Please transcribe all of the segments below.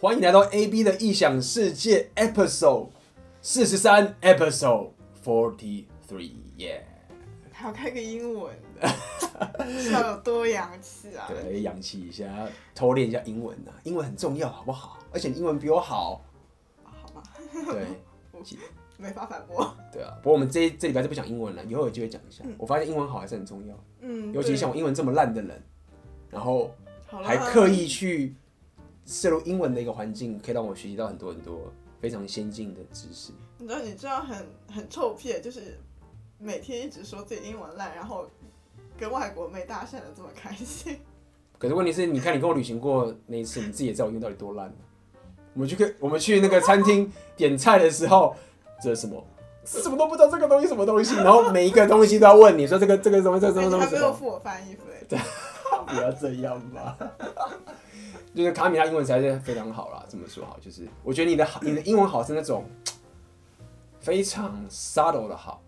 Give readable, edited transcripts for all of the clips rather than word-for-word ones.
欢迎来到 AB 的异想世界 Episode 43 Episode 43， 耶、yeah ！还要开个英文的，要有多洋气啊！对，洋气一下，偷练一下英文啊，英文很重要，好不好？而且你英文比我好，啊、好吧？对，没法反驳。对啊，不过我们这礼拜就不讲英文了，以后有机会讲一下、嗯。我发现英文好还是很重要，嗯，尤其像我英文这么烂的人，然后还刻意去摄入英文的一个环境，可以让我学习到很多很多非常先进的知识。你知道，很臭屁，就是每天一直说自己英文烂，然后跟外国妹搭讪的这么开心。可是问题是，你看你跟我旅行过那一次，你自己也知道我英文到底多烂。我们去那个餐厅点菜的时候，这是什么？什么都不知道，这个东西什么东西，然后每一个东西都要问你说这个什么这什么什么。他没有付我翻译费。对，不要这样吧。就是卡米拉英文才是非常好啦，这么说好，就是我觉得你的英文好是那种非常 subtle 的好，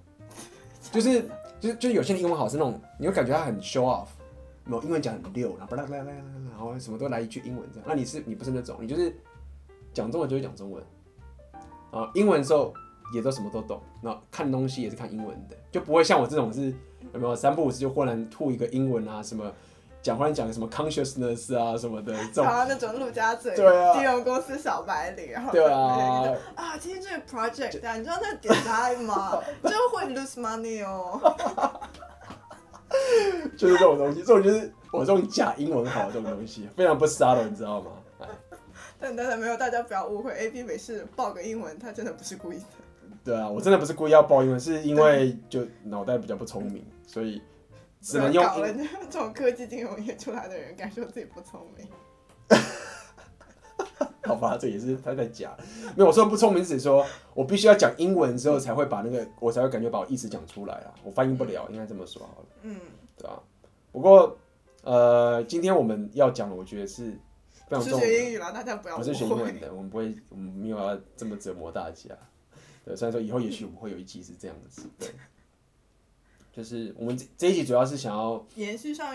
就是有些人英文好是那种你会感觉他很 show off， 没有英文讲很溜，然后什么都来一句英文这样。那你不是那种，你就是讲中文就会讲中文，啊，英文的时候也都什么都懂，然后看东西也是看英文的，就不会像我这种是有没有三不五时就忽然吐一个英文啊什么。忽然讲什么 consciousness 啊什么的，然后那种陆家嘴，对啊，金融公司小白领，然后对啊，啊，今天这个 project 啊，你知道那个 design 吗？就会 lose money 哦，就是这种东西，这种就是我这种假英文好的这种东西，非常不subtle，你知道吗？但没有，大家不要误会 ，AB 每次报个英文，他真的不是故意的。对啊，我真的不是故意要报英文，是因为就脑袋比较不聪明，所以。只能用搞了这种科技金融业出来的人，敢说自己不聪明？好吧，这也是他在假。没有，我说不聪明，只是说我必须要讲英文之后，才会把那个我才会感觉把我意思讲出来啊。我翻译不了，应该这么说好了。嗯，对啊。不过今天我们要讲的，我觉得是非常重要的。不是学英语啦，大家不要误会。不是学英文的，我们没有要这么折磨大家。对，虽然说以后也许我们会有一集是这样子。对。就是我们这一集主要是想要延续上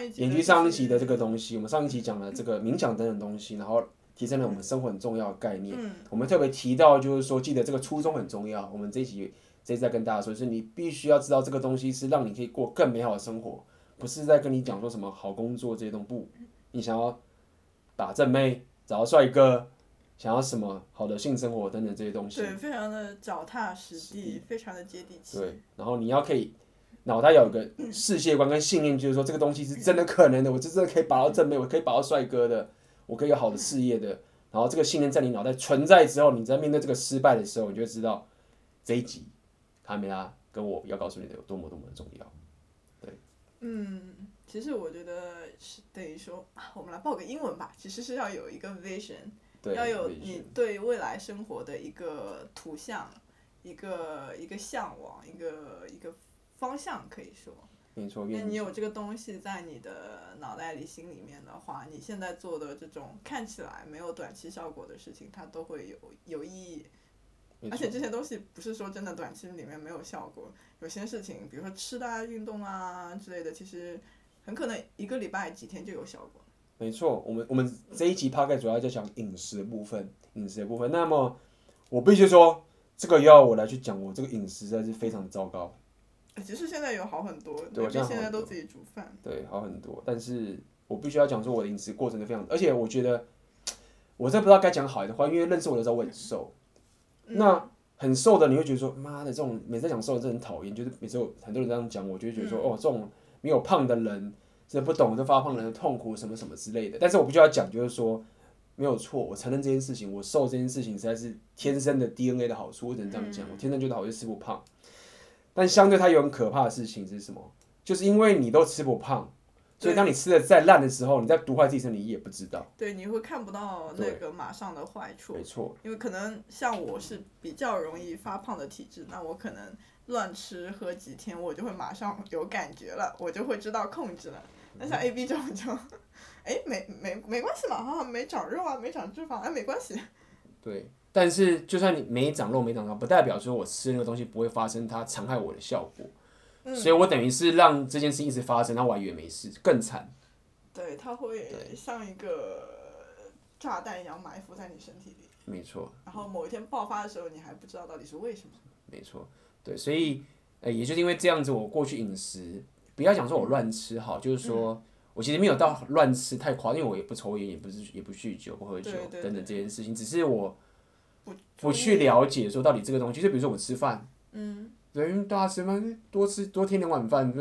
一集的这个东西。我们上一集讲了这个冥想等等东西，然后提升了我们生活很重要的概念。我们特别提到就是说，记得这个初衷很重要。我们这一集在跟大家说，就是你必须要知道这个东西是让你可以过更美好的生活，不是在跟你讲说什么好工作这些东西。不，你想要打正妹，找到帅哥，想要什么好的性生活等等这些东西，对，非常的脚踏实地，非常的接地气。对，然后你要可以。脑袋有一个世界观跟信念，就是说这个东西是真的可能的，我真的可以拔到正妹，我可以拔到帅哥的，我可以有好的事业的。然后这个信念在你脑袋存在之后，你在面对这个失败的时候，你就会知道这一集卡米拉跟我要告诉你的有多么多么的重要。对，嗯，其实我觉得是等于说，我们来报个英文吧，其实是要有一个 vision， 要有你对未来生活的一个图像，一个向往，一个方向可以说，没错。那你有这个东西在你的脑袋里、心里面的话，你现在做的这种看起来没有短期效果的事情，它都会有意义。而且这些东西不是说真的短期里面没有效果，有些事情，比如说吃啊、运动啊之类的，其实很可能一个礼拜几天就有效果。没错，我们这一集 Podcast 主要在讲饮食的部分。那么我必须说，这个要我来去讲，我这个饮食实在是非常糟糕。其实现在有好很多，对，现在都自己煮饭，对，好很多。但是我必须要讲说，我的饮食过程是非常，而且我觉得我真的不知道该讲好还是坏，因为认识我的时候我很瘦，那很瘦的你会觉得说，妈的，这种每次讲瘦的真的很讨厌，就是每次很多人这样讲，我就会觉得说，哦，这种没有胖的人真的不懂这发胖人的痛苦什么什么之类的。但是我必须要讲，就是说没有错，我承认这件事情，我瘦这件事情实在是天生的 DNA 的好处，我只能这样讲，我天生觉得好就吃不胖。但相对它有很可怕的事情是什么？就是因为你都吃不胖，所以当你吃的再烂的时候，你在毒坏自己身体，你也不知道。对，你会看不到那个马上的坏处。没错。因为可能像我是比较容易发胖的体质，那我可能乱吃喝几天，我就会马上有感觉了，我就会知道控制了。那像 AB 这种就，没关系嘛，哈，没长肉啊，没长脂肪啊，没关系。对。但是，就算你没长肉、没长高，不代表说我吃那个东西不会发生它残害我的效果。所以我等于是让这件事一直发生，那我还以为没事，更惨。对，它会像一个炸弹一样埋伏在你身体里，没错，然后某一天爆发的时候你还不知道到底是为什么，没错，对，所以也就是因为这样子，我过去饮食不要讲说我乱吃好，就是说、我其实没有到乱吃太夸张，因为我也不抽烟，也不酗酒，不喝酒，对对对，等等这件事情，只是我不去了解说到底这个东西，就比如说我吃饭，对，因为大家吃饭多吃多添点晚饭，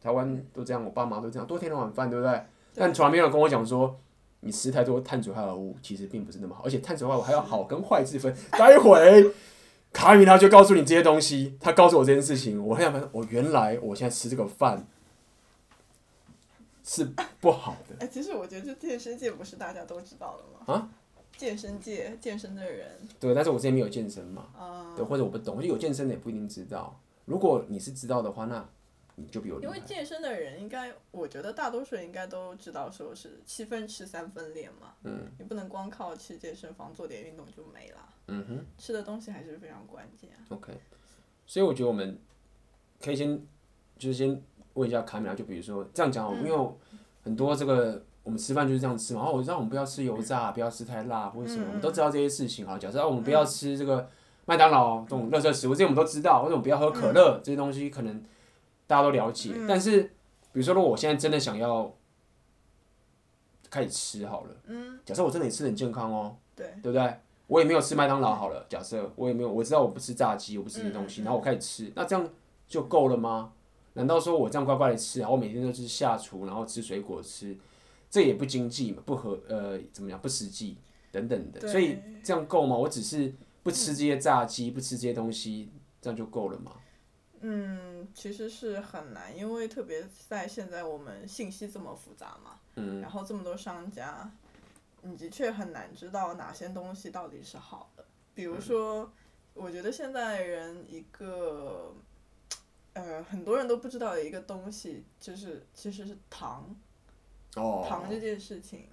台湾都这样，我爸妈都这样，多添点晚饭，对不对？但从来没有人跟我讲说，你吃太多碳水化合物其实并不是那么好，而且碳水化合物还有好跟坏之分。待会卡米拉就告诉你这些东西，他告诉我这件事情，我很想发现，原来我现在吃这个饭是不好的。哎、其实我觉得健身界不是大家都知道的吗？啊？健身界健身的人，对，但是我之前没有健身嘛，对，或者我不懂，有健身的也不一定知道。如果你是知道的话，那你就比我厉害。因为健身的人应该，我觉得大多数人应该都知道，说是7分吃3分练嘛，你不能光靠去健身房做点运动就没了，吃的东西还是非常关键。OK， 所以我觉得我们可以先问一下卡米拉，就比如说这样讲，因为很多这个。我们吃饭就是这样吃嘛，我让我们不要吃油炸，不要吃太辣，或者什么，我们都知道这些事情。好，假设我们不要吃这个麦当劳这种垃圾食物，这些我们都知道，或者我们不要喝可乐，这些东西可能大家都了解。但是，比如说，如果我现在真的想要开始吃好了，假设我真的也吃得很健康哦，对不对？我也没有吃麦当劳好了，假设我也没有，我知道我不吃炸鸡，我不吃这些东西，然后我开始吃，那这样就够了吗？难道说我这样乖乖的吃，然后我每天都是下厨，然后吃水果吃？这也不经济嘛，怎么样，不实际等等的，所以这样够吗？我只是不吃这些炸鸡，不吃这些东西，这样就够了吗？其实是很难，因为特别在现在我们信息这么复杂嘛，然后这么多商家，你的确很难知道哪些东西到底是好的。比如说，我觉得现在人一个，很多人都不知道的一个东西，就是其实是糖。糖这件事情，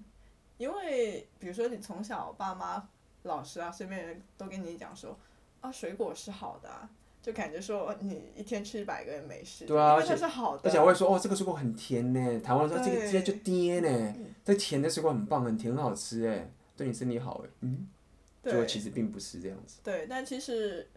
因为比如说你从小爸妈老师啊身边人都跟你讲说啊水果是好的、就感觉说你一天吃100个也没事，对啊，因为它是好的，而且我会说这个水果很甜呢，台湾说这个直接就甜呢，这甜的水果很棒，很甜，很好吃哎，对你身体好哎，就其实并不是这样子。对，但其实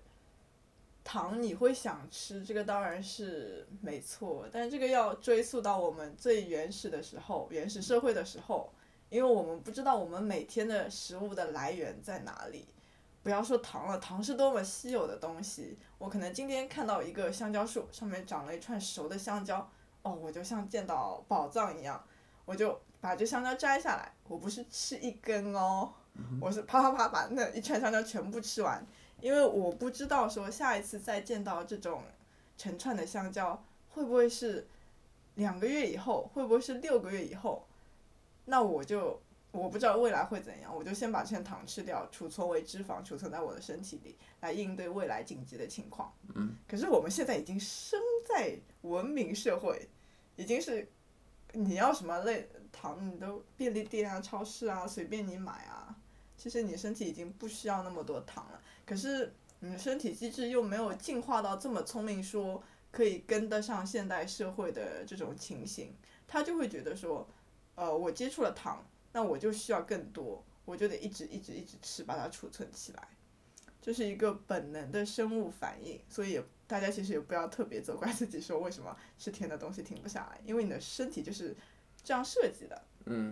糖你会想吃，这个当然是没错，但这个要追溯到我们最原始的时候，原始社会的时候，因为我们不知道我们每天的食物的来源在哪里，不要说糖了，糖是多么稀有的东西，我可能今天看到一个香蕉树上面长了一串熟的香蕉，我就像见到宝藏一样，我就把这香蕉摘下来，我不是吃一根哦，我是啪啪啪把那一串香蕉全部吃完，因为我不知道说下一次再见到这种成串的香蕉会不会是2个月以后，会不会是6个月以后，那我不知道未来会怎样，我就先把这些糖吃掉，储存为脂肪，储存在我的身体里，来应对未来紧急的情况。可是我们现在已经生在文明社会，已经是你要什么类糖你都便利店啊超市啊随便你买啊，其实你身体已经不需要那么多糖了，可是你的身体机制又没有进化到这么聪明，说可以跟得上现代社会的这种情形，他就会觉得说我接触了糖，那我就需要更多，我就得一直吃，把它储存起来，这是一个本能的生物反应。所以大家其实也不要特别责怪自己说为什么吃甜的东西停不下来，因为你的身体就是这样设计的。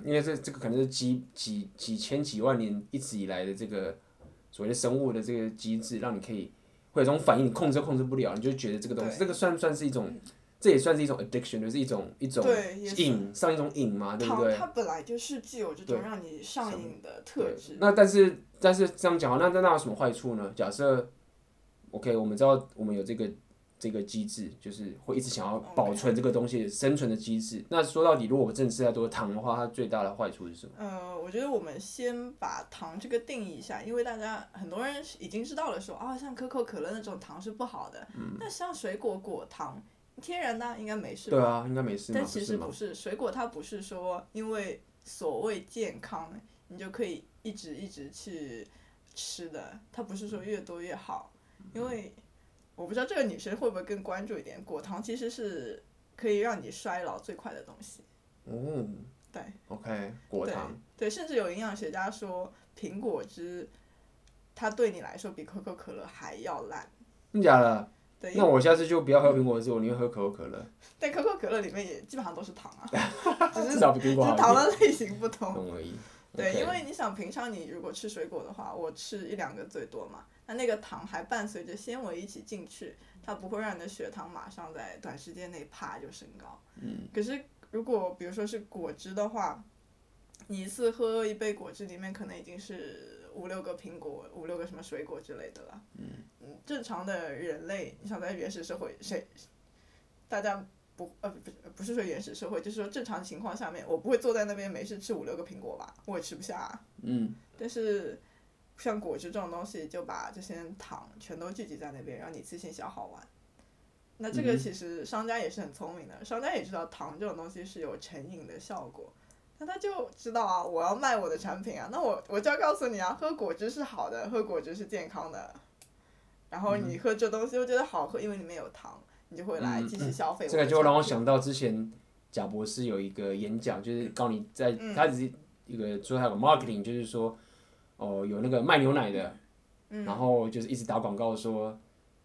因为这个可能是几千几万年一直以来的这个所谓的生物的这个机制，让你可以会有这种反应，你控制不了，你就觉得这个东西，这个算不算是一种，这也算是一种 addiction， 就是一种瘾，上一种瘾嘛，对不对？它本来就是具有这种让你上瘾的特质。那但是这样讲，那有什么坏处呢？假设 OK， 我们知道我们有这个机制，就是会一直想要保存这个东西生存的机制。那说到底，如果我真的吃太多糖的话，它最大的坏处是什么？我觉得我们先把糖这个定义一下，因为大家很多人已经知道了说，像可口可乐那种糖是不好的，那像水果果糖天然的应该没事吧？对啊，应该没事嘛。但其实不是，水果它不是说因为所谓健康你就可以一直去吃的，它不是说越多越好，因为我不知道这个女生会不会更关注一点，果糖其实是可以让你衰老最快的东西。对 OK， 果糖对，甚至有营养学家说苹果汁它对你来说比可口可乐还要烂。真假的？对，那我下次就不要喝苹果汁，我宁愿喝可口可乐。但可口可乐里面也基本上都是糖啊，至少比苹果好一点，只是糖的类型不同而已。对，因为你想平常你如果吃水果的话，我吃一两个最多嘛，那个糖还伴随着纤维一起进去，它不会让你的血糖马上在短时间内啪就升高。可是如果比如说是果汁的话，你一次喝一杯果汁里面可能已经是5-6个苹果，5-6个什么水果之类的了。正常的人类，你想在原始社会，大家不是说原始社会，就是说正常情况下面，我不会坐在那边没事吃5-6个苹果吧，我也吃不下啊。但是像果汁这种东西，就把这些糖全都聚集在那边，让你自行消耗完。那这个其实商家也是很聪明的，商家也知道糖这种东西是有成瘾的效果，那他就知道啊，我要卖我的产品啊，那我就要告诉你啊，喝果汁是好的，喝果汁是健康的，然后你喝这东西又觉得好喝，因为里面有糖，你就会来继续消费我的产品。这个就让我想到之前贾博士有一个演讲，就是告你在，他只是一个说他有 marketing， 就是说有那个卖牛奶的，然后就是一直打广告说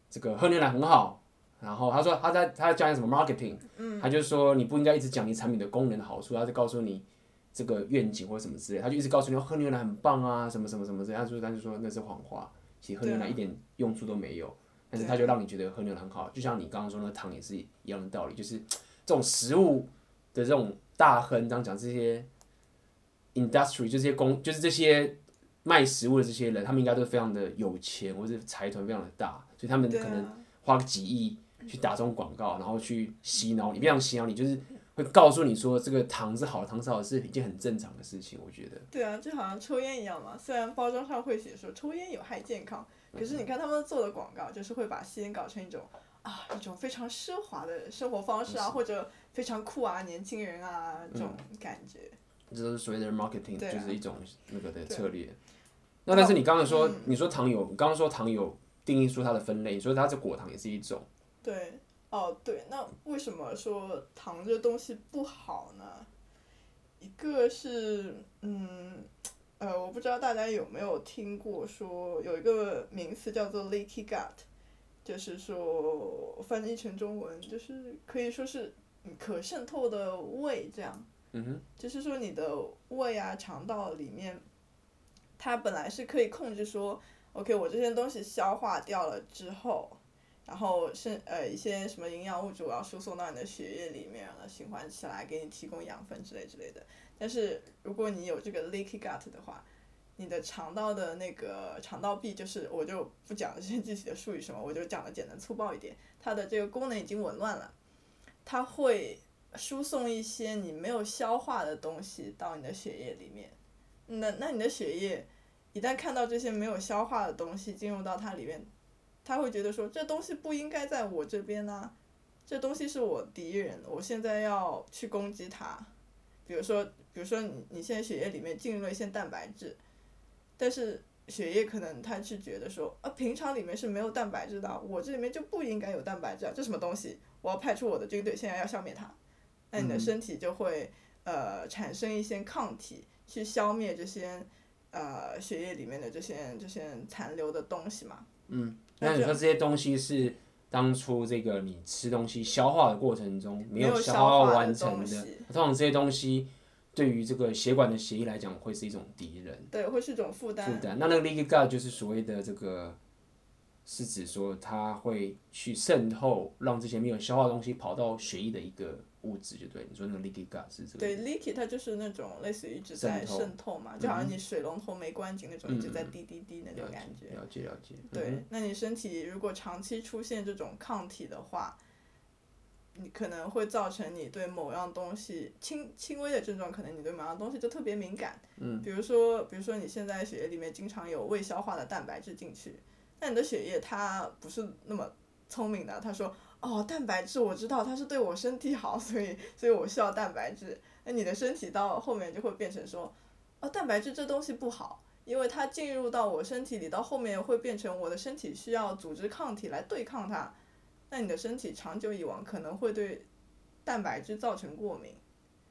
这个喝牛奶很好，然后他说他教你什么 marketing， 他就说你不应该一直讲你产品的功能的好处，他就告诉你这个愿景或什么之类，他就一直告诉你喝牛奶很棒啊，什么什么什么之类，他就说那是谎话，其实喝牛奶一点用处都没有。但是他就让你觉得喝牛奶很好，就像你刚刚说那个糖也是一样的道理，就是这种食物的这种大亨，这样讲这些 industry 就是这些卖食物的这些人，他们应该都非常的有钱，或是财团非常的大，所以他们可能花几亿去打这种广告，然后去洗脑你，非常洗脑你，就是会告诉你说这个糖是好的，糖是好的是一件很正常的事情，我觉得。对啊，就好像抽烟一样嘛，虽然包装上会写说抽烟有害健康，可是你看他们做的广告，就是会把吸烟搞成一种非常奢华的生活方式啊，或者非常酷啊，年轻人啊这种感觉。这都是所谓的 marketing， 就是一种那个的策略。那但是你刚刚说，你刚刚说糖有定义出它的分类，你说它这果糖也是一种。对。对，那为什么说糖这东西不好呢？一个是，我不知道大家有没有听过说有一个名词叫做 leaky gut， 就是说翻译成中文就是可以说是可渗透的胃这样。就是说你的胃啊、肠道里面，它本来是可以控制说 ，OK， 我这些东西消化掉了之后。然后一些什么营养物质要输送到你的血液里面了，循环起来给你提供养分之类的。但是如果你有这个 leaky gut 的话，你的肠道的那个肠道壁，就是我就不讲这些具体的术语什么，我就讲的简单粗暴一点，它的这个功能已经紊乱了，它会输送一些你没有消化的东西到你的血液里面。那你的血液一旦看到这些没有消化的东西进入到它里面，他会觉得说这东西不应该在我这边啊，这东西是我敌人，我现在要去攻击它。比如说 你现在血液里面进入了一些蛋白质，但是血液可能他是觉得说平常里面是没有蛋白质的，我这里面就不应该有蛋白质啊，这什么东西，我要派出我的军队，现在要消灭它。那你的身体就会产生一些抗体去消灭这些血液里面的这些残留的东西嘛。那你说这些东西是当初这个你吃东西消化的过程中没有消化完成的，通常这些东西对于这个血管的血液来讲会是一种敌人，对，会是一种负担。那个 leaky gut 就是所谓的这个，是指说它会去渗透，让这些没有消化的东西跑到血液的一个物质，就对。你说那个 leaky gut 是这个？对 ，leaky 它就是那种类似于一直在渗透嘛，就好像你水龙头没关紧那种，一直在滴滴滴那种感觉。了解。对，那你身体如果长期出现这种抗体的话，你可能会造成你对某样东西轻微的症状，可能你对某样东西就特别敏感。比如说你现在血液里面经常有未消化的蛋白质进去。那你的血液它不是那么聪明的，他说蛋白质我知道它是对我身体好，所以我需要蛋白质。那你的身体到后面就会变成说蛋白质这东西不好，因为它进入到我身体里，到后面会变成我的身体需要组织抗体来对抗它。那你的身体长久以往可能会对蛋白质造成过敏，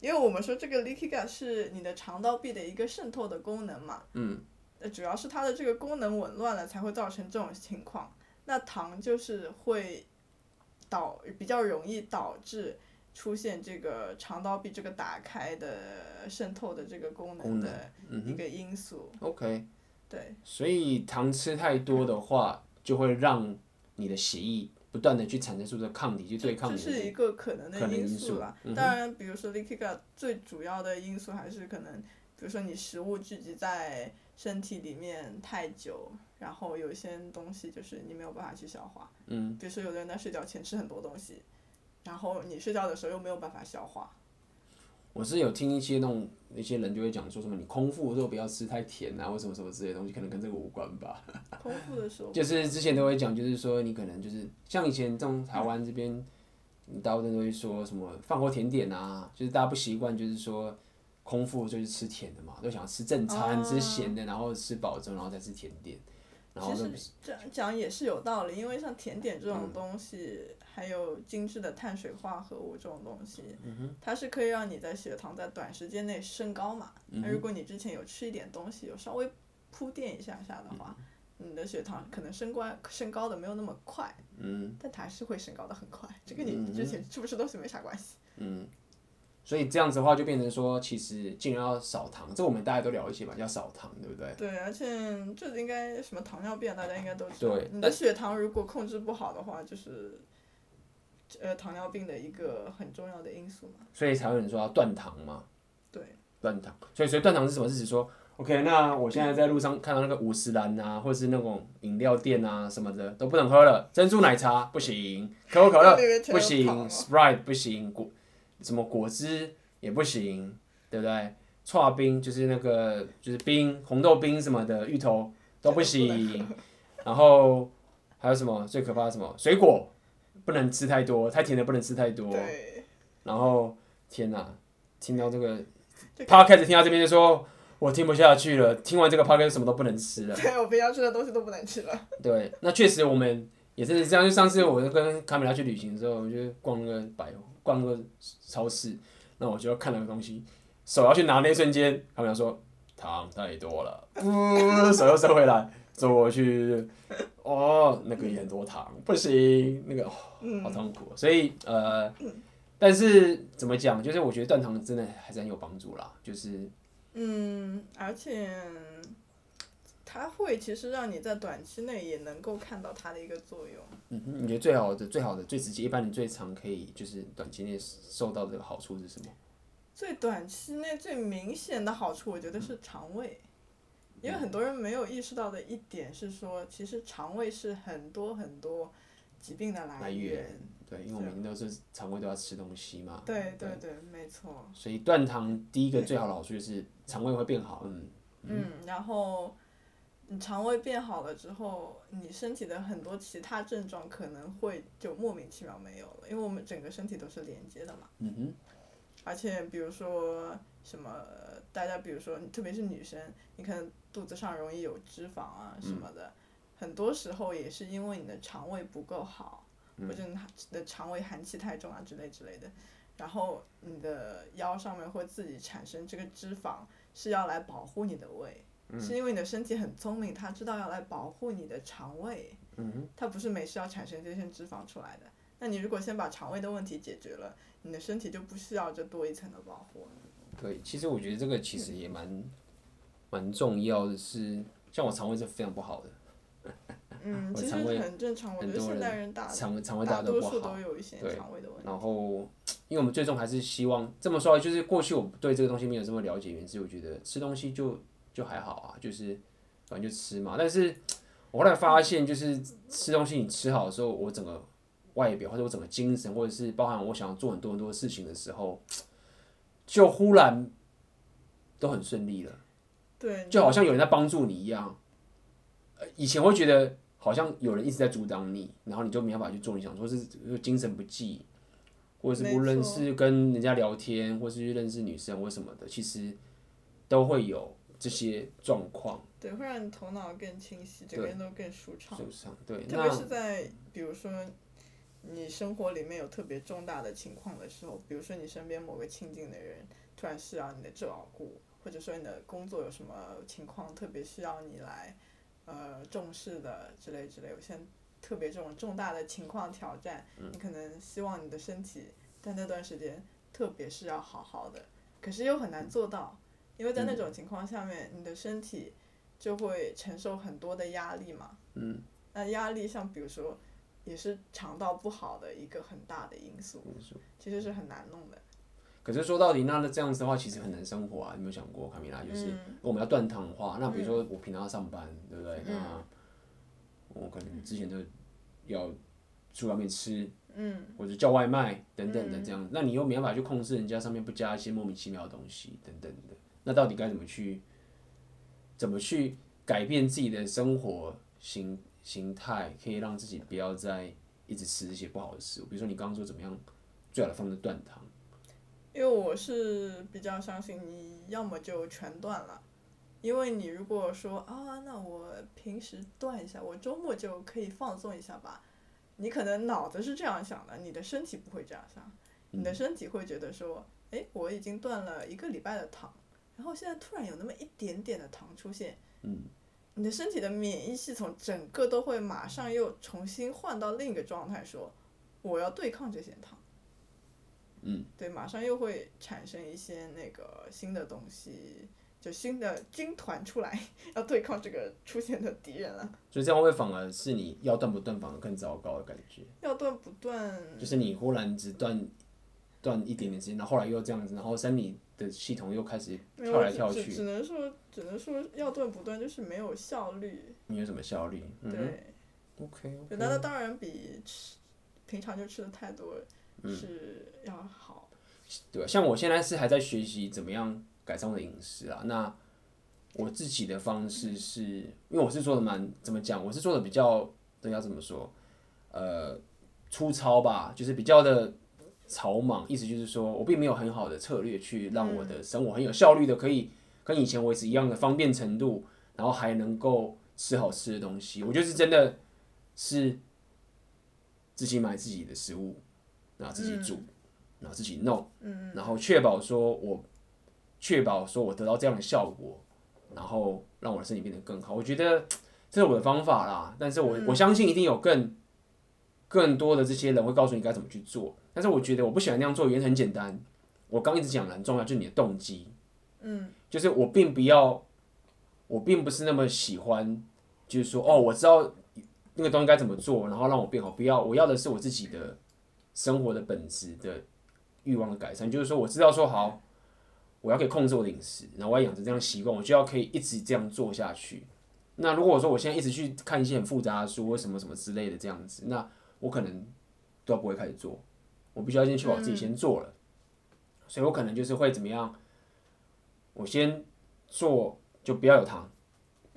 因为我们说这个 ligaga 是你的肠道壁的一个渗透的功能嘛，主要是它的这个功能紊乱了才会造成这种情况。那糖就是会比较容易导致出现这个肠道壁这个打开的渗透的这个功能的一个因素。OK， 对，所以糖吃太多的话，就会让你的血液不断的去产生出的抗体去对抗你的，这是一个可能的因素啦。当然，比如说 ligaga 最主要的因素还是可能，比如说你食物聚集在身体里面太久，然后有些东西就是你没有办法去消化。比如说有的人在睡觉前吃很多东西，然后你睡觉的时候又没有办法消化。我是有听一些人就会讲说什么你空腹的时候不要吃太甜啊，或什么什么之类的东西，可能跟这个无关吧。空腹的时候就是之前都会讲，就是说你可能就是像以前这种台湾这边，大部分都会说什么饭后甜点啊，就是大家不习惯，就是说空腹就是吃甜的嘛，都想吃正餐、吃咸的，然后吃饱之后然后再吃甜点。其实这样讲也是有道理，因为像甜点这种东西，还有精致的碳水化合物这种东西，它是可以让你在血糖在短时间内升高嘛。如果你之前有吃一点东西，有稍微铺垫一下下的话，你的血糖可能升高的没有那么快，但它还是会升高的很快，这跟你之前吃不吃东西没啥关系。所以这样子的话，就变成说，其实尽量要少糖，这我们大家都聊一些吧，叫少糖，对不对？对，而且这应该什么糖尿病，大家应该都知道。你的血糖如果控制不好的话，就是，糖尿病的一个很重要的因素嘛。所以才有人说要断糖嘛。对。断糖，所以断糖是什么？是指说 ，OK， 那我现在在路上看到那个五十嵐啊，或者是那种饮料店啊什么的都不能喝了，珍珠奶茶不行，可口可乐不行 ，Sprite 不行，什么果汁也不行，对不对？剉冰就是那个就是冰，红豆冰什么的，芋头都不行。然后还有什么最可怕的什么？水果不能吃太多，太甜的不能吃太多。对。然后天哪，听到这个 podcast 听到这边就说，我听不下去了。听完这个 podcast 什么都不能吃了。对，我平常吃的东西都不能吃了。对，那确实我们也是这样。就上次我跟Camela去旅行的时候，我们就逛个超市，那我就看了个东西，手要去拿那一瞬间，他们说糖太多了，手又收回来，走过去，哦，那个也很多糖，不行，那个、哦、好痛苦。所以但是怎么讲，就是我觉得断糖真的还是很有帮助啦，就是而且它会其实让你在短期内也能够看到它的一个作用。你觉得最好的、最直接，一般你最常可以就是短期内受到的好处是什么？最短期内最明显的好处，我觉得是肠胃，因为很多人没有意识到的一点是说，其实肠胃是很多很多疾病的来源。对，因为我们都是肠胃都要吃东西嘛。对，没错。所以断糖第一个最好的好处就是肠胃会变好。然后你肠胃变好了之后，你身体的很多其他症状可能会就莫名其妙没有了，因为我们整个身体都是连接的嘛。而且比如说什么，大家比如说，特别是女生，你可能肚子上容易有脂肪啊什么的，很多时候也是因为你的肠胃不够好，或者你的肠胃寒气太重啊之类的，然后你的腰上面会自己产生这个脂肪，是要来保护你的胃。是因为你的身体很聪明，它知道要来保护你的肠胃，它不是没事要产生这些脂肪出来的。那你如果先把肠胃的问题解决了，你的身体就不需要这多一层的保护。对，其实我觉得这个其实也蛮重要的是，像我肠胃是非常不好的。其实很正常，我觉得现代人大多数都有一些肠胃的问题。然后，因为我们最终还是希望这么说，就是过去我对这个东西没有这么了解，原因是我觉得吃东西就还好啊，就是反正就吃嘛。但是我后来发现，就是吃东西你吃好的时候，我整个外表或者我整个精神，或者是包含我想做很多很多事情的时候，就忽然都很顺利了。对，就好像有人在帮助你一样。以前会觉得好像有人一直在阻挡你，然后你就没办法去做你想说，是精神不济，或者是无论是跟人家聊天，或是去认识女生或什么的，其实都会有这些状况。对，会让你头脑更清晰，整个人都更舒畅。对，特别是在比如说你生活里面有特别重大的情况的时候，比如说你身边某个亲近的人突然是让你的照顾，或者说你的工作有什么情况特别需要你来重视的之类，有些特别这种重大的情况挑战，你可能希望你的身体在那段时间特别是要好好的，可是又很难做到，因为在那种情况下面，你的身体就会承受很多的压力嘛。那压力像比如说也是肠道不好的一个很大的因素，其实是很难弄的。可是说到底，那这样子的话，其实很难生活啊！你有没有想过，卡米拉？就是我们要断糖的话，那比如说我平常要上班，对不对？那我可能之前都要去外面吃，或者叫外卖等等的这样。那你又没办法去控制人家上面不加一些莫名其妙的东西等等的。那到底该怎么去改变自己的生活形态，可以让自己不要再一直吃这些不好的食物？比如说你刚刚说怎么样最好的方式断糖。因为我是比较相信你要么就全断了，因为你如果说啊，那我平时断一下，我周末就可以放松一下吧，你可能脑子是这样想的，你的身体不会这样想，你的身体会觉得说，我已经断了一个礼拜的糖，然后现在突然有那么一点点的糖出现，你的身体的免疫系统整个都会马上又重新换到另一个状态，说我要对抗这些糖。对，马上又会产生一些那个新的东西，就新的军团出来，要对抗这个出现的敌人了。所以这样会反而是你要断不断反而更糟糕的感觉。要断不断，就是你忽然只断一点点时间，然后来又这样子，然后身体的系统又开始跳来跳去。只能说要断不断，就是没有效率。没有什么效率。对。OK。那当然比平常就吃的太多了。是要好，对，像我现在是还在学习怎么样改善我的饮食啊。那我自己的方式是，因为我是做的怎么讲？我是做的比较，要怎么说？粗糙吧，就是比较的草莽。意思就是说我并没有很好的策略去让我的生活很有效率的，可以跟以前维持一样的方便程度，然后还能够吃好吃的东西。我就是真的是自己买自己的食物。然后自己煮，然后自己弄，然后确保说我得到这样的效果，然后让我的身体变得更好。我觉得这是我的方法啦，但是我相信一定有更多的这些人会告诉你该怎么去做。但是我觉得我不喜欢那样做，原因很简单，我刚一直讲的很重要，就是你的动机。就是我并不是那么喜欢，就是说我知道那个东西该怎么做，然后让我变好。不要，我要的是我自己的。生活的本质的欲望的改善，就是说我知道说好，我要可以控制我的饮食，然后我要养成这样的习惯，我就要可以一直这样做下去。那如果我说我现在一直去看一些很复杂的书或什么什么之类的这样子，那我可能都不会开始做，我必须要先确保自己先做了。所以我可能就是会怎么样，我先做就不要有糖，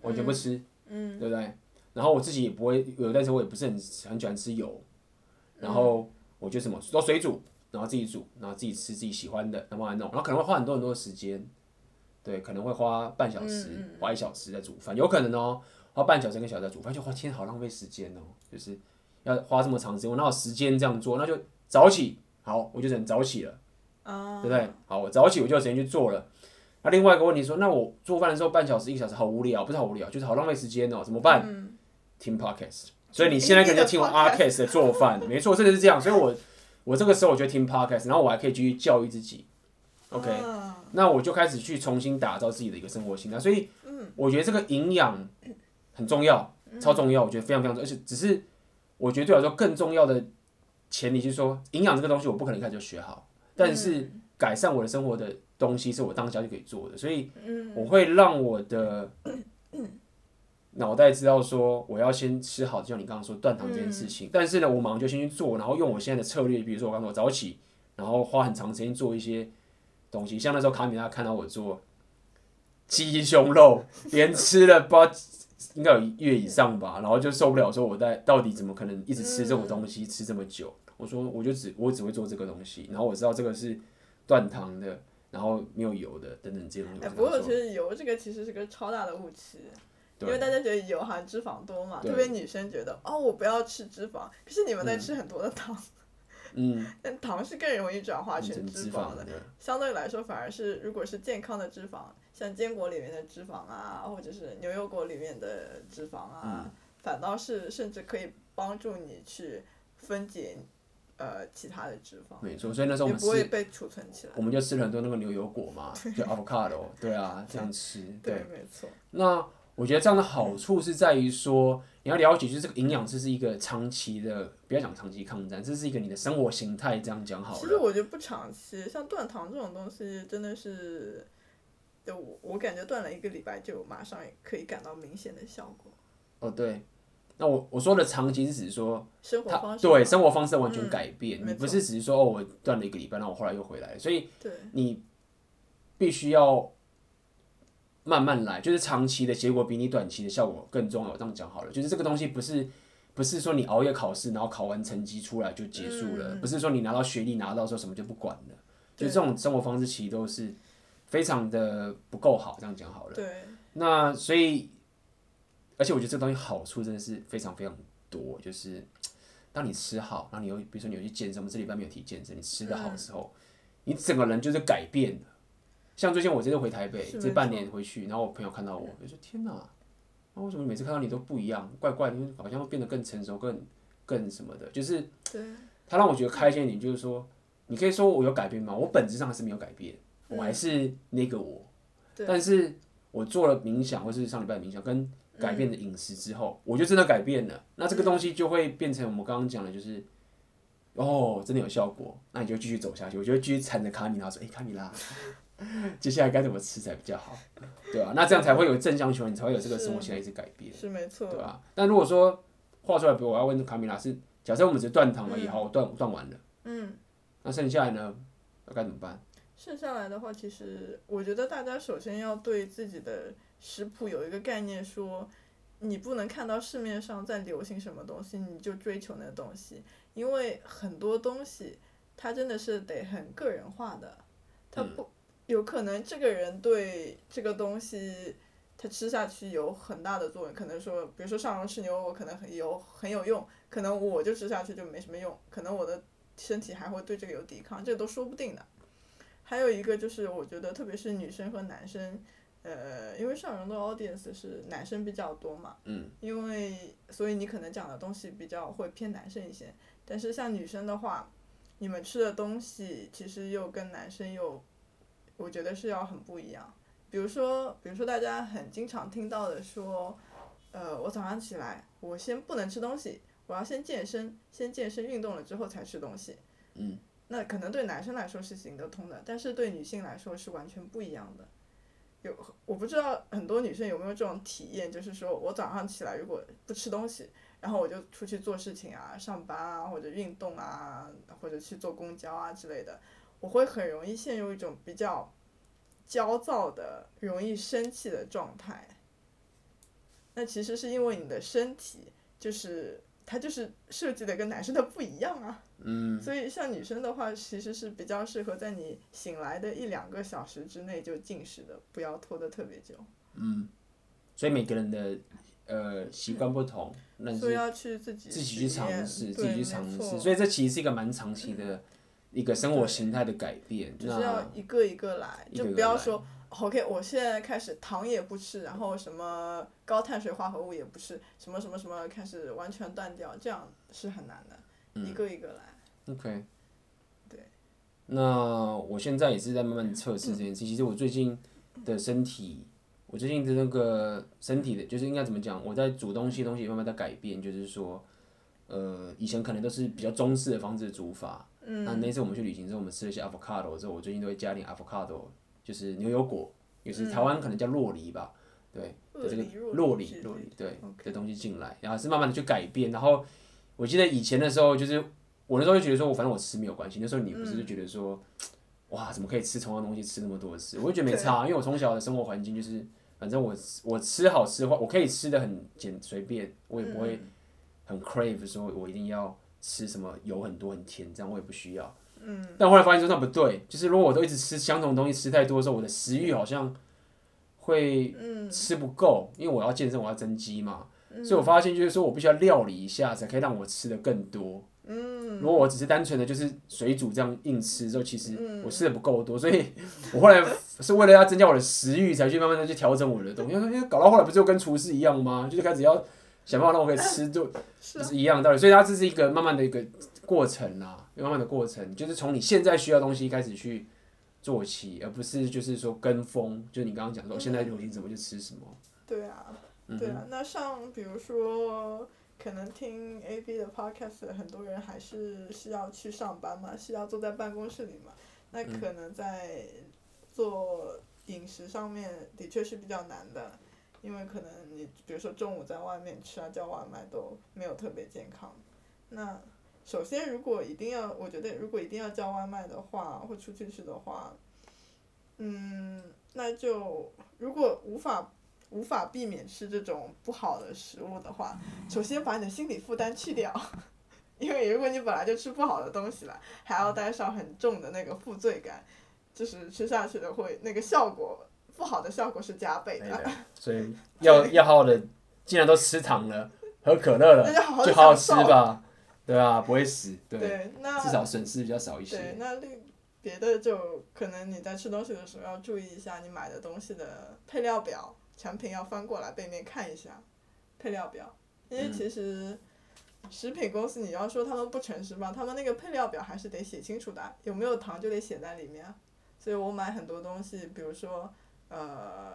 完全不吃，对不对？然后我自己也不会有，但是我也不是很喜欢吃油，然后。我就什么都水煮，然后自己煮，然后自己吃自己喜欢的，然后慢慢弄，然后可能会花很多时间，对，可能会花半小时，花一小时在煮饭，有可能哦，花半小时跟小时在煮饭，就花天好浪费时间哦，就是要花这么长时间，我哪有时间这样做？那就早起，好，我就能早起了，对不对？好，我早起我就有时间去做了。那另外一个问题说，那我做饭的时候半小时一个小时好无聊，不是好无聊，就是好浪费时间哦，怎么办？听 podcast。所以你现在可能听我 podcast 的做饭，没错，真的是这样。所以我这个时候我就听 podcast， 然后我还可以继续教育自己。OK， 那我就开始去重新打造自己的一个生活形态。所以我觉得这个营养很重要，超重要，我觉得非常非常重要。而且只是我觉得对我来说更重要的前提就是说，营养这个东西我不可能一开始就学好，但是改善我的生活的东西是我当下就可以做的。所以我会让我的。脑袋知道说我要先吃好，就像你刚刚说断糖这件事情，但是呢，我马上就先去做，然后用我现在的策略，比如说我刚才早起，然后花很长时间做一些东西，像那时候卡米拉看到我做鸡胸肉，连吃了不知道应该有一月以上吧，然后就受不了，说我到底怎么可能一直吃这种东西，吃这么久？我说我只会做这个东西，然后我知道这个是断糖的，然后没有油的等等这些东西。不过我觉得油这个其实是个超大的误区。因为大家觉得油含脂肪多嘛，特别女生觉得哦我不要吃脂肪，可是你们在吃很多的糖，嗯，但糖是更容易转化成脂肪的，相对来说反而是如果是健康的脂肪，像坚果里面的脂肪啊，或者是牛油果里面的脂肪啊，反倒是甚至可以帮助你去分解其他的脂肪，没错，所以那时候我们吃也不会被储存起来，我们就吃了很多那个牛油果嘛，就 avocado， 对啊，这样吃， 对没错。那我觉得这样的好处是在于说，你要了解，就是这个营养是一个长期的，不要讲长期抗战，这是一个你的生活形态，这样讲好了。其实我觉得不长期，像断糖这种东西，真的是，我感觉断了一个礼拜就马上可以感到明显的效果。哦，对，那我说的长期是指说，生活方式对生活方式的完全改变，你不是只是说哦，我断了一个礼拜，然后我后来又回来，所以你必须要。慢慢来，就是长期的结果比你短期的效果更重要。这样讲好了，就是这个东西不是说你熬夜考试，然后考完成绩出来就结束了，不是说你拿到学历拿到说什么就不管了，就这种生活方式其实都是非常的不够好。这样讲好了，对。那所以，而且我觉得这个东西好处真的是非常非常多，就是当你吃好，然后你又比如说你有去健身，我们这礼拜没有提健身，你吃的好之后，你整个人就是改变了。像最近我这次回台北，这半年回去，然后我朋友看到我，就说：“天哪，那为什么每次看到你都不一样？怪怪的，好像会变得更成熟，更什么的。”就是，他让我觉得开心一点，就是说，你可以说我有改变吗？我本质上还是没有改变，我还是那个我。但是我做了冥想，或是上礼拜的冥想，跟改变的饮食之后，我就真的改变了。那这个东西就会变成我们刚刚讲的，就是。哦，真的有效果，那你就继续走下去。我就会继续缠着卡米拉说：“哎、欸，卡米拉，接下来该怎么吃才比较好？对吧、啊？那这样才会有正向循环，你才会有这个生活形态一直改变，是没错，对吧、啊？但如果说话说来，比如我要问卡米拉是，假设我们只断糖而已，好，断完了，嗯，那剩下来呢，该怎么办？剩下来的话，其实我觉得大家首先要对自己的食谱有一个概念说。”你不能看到市面上在流行什么东西你就追求那东西，因为很多东西它真的是得很个人化的，它不有可能这个人对这个东西他吃下去有很大的作用，可能说比如说上周吃牛我可能很有用，可能我就吃下去就没什么用，可能我的身体还会对这个有抵抗，这都说不定的。还有一个就是我觉得特别是女生和男生因为上容的 audience 是男生比较多嘛，因为所以你可能讲的东西比较会偏男生一些，但是像女生的话，你们吃的东西其实又跟男生又，我觉得是要很不一样。比如说大家很经常听到的说，我早上起来我先不能吃东西，我要先健身运动了之后才吃东西，那可能对男生来说是行得通的，但是对女性来说是完全不一样的。我不知道很多女生有没有这种体验，就是说我早上起来如果不吃东西，然后我就出去做事情啊，上班啊，或者运动啊，或者去坐公交啊之类的，我会很容易陷入一种比较焦躁的容易生气的状态。那其实是因为你的身体就是它就是设计的跟男生的不一样啊，所以像女生的话其实是比较适合在你醒来的1-2个小时之内就进食的，不要拖得特别久，所以每个人的习惯不同，所以要去自己去尝试，所以这其实是一个蛮长期的一个生活形态的改变，就是要一个一个来，就不要说OK 我现在开始糖也不吃，然后什么高碳水化合物也不吃，什么什么什么开始完全断掉，这样是很难的，一个一个来。 OK 对，那我现在也是在慢慢测试这件事，其实我最近的身体，我最近的那个身体的就是应该怎么讲，我在煮东西慢慢在改变，就是说以前可能都是比较中式的方式煮法，那次我们去旅行之后我们吃了一些 avocado 之后，我最近都会加点 avocado，就是牛油果，也是台湾可能叫酪梨吧，对，这个酪梨，对，这东西进来，然后是慢慢的去改变。然后我记得以前的时候，就是我那时候就觉得说，我反正我吃没有关系。那时候你不是就觉得说，哇，怎么可以吃同样东西吃那么多次？我就觉得没差，因为我从小的生活环境就是，反正我吃好吃的话，我可以吃的很随便，我也不会很 crave 说我一定要吃什么油很多很甜，这样我也不需要。嗯。但后来发现说那不对，就是如果我都一直吃相同的东西吃太多的时候，我的食欲好像会吃不够，因为我要健身，我要增肌嘛。所以我发现就是说我必须要料理一下，才可以让我吃的更多。如果我只是单纯的就是水煮这样硬吃之后，其实我吃的不够多，所以我后来是为了要增加我的食欲，才去慢慢的去调整我的东西。因为搞到后来不是又跟厨师一样吗？就是开始要想办法让我可以吃就是一样的道理。所以它这是一个慢慢的一个过程啊，慢慢的过程，就是从你现在需要的东西开始去做起，而不是就是说跟风，就是你刚刚讲说现在流行什么就吃什么。对啊。对啊，那像比如说，可能听 AB 的 podcast， 很多人还是要去上班嘛，是要坐在办公室里嘛。那可能在做饮食上面的确是比较难的，因为可能你比如说中午在外面吃啊，叫外卖都没有特别健康。那首先，我觉得如果一定要叫外卖的话，或出去吃的话，那就如果无法避免吃这种不好的食物的话，首先把你的心理负担去掉，因为如果你本来就吃不好的东西了，还要带上很重的那个负罪感，就是吃下去的会那个效果不好的效果是加倍的。所以要好好的，既然都吃糖了，喝可乐了，就好好吃吧，对啊，不会死，对，那至少损失比较少一些。对，那别的就可能你在吃东西的时候要注意一下你买的东西的配料表。产品要翻过来背面看一下配料表，因为其实食品公司你要说他们不诚实吧，他们那个配料表还是得写清楚的，有没有糖就得写在里面。所以我买很多东西，比如说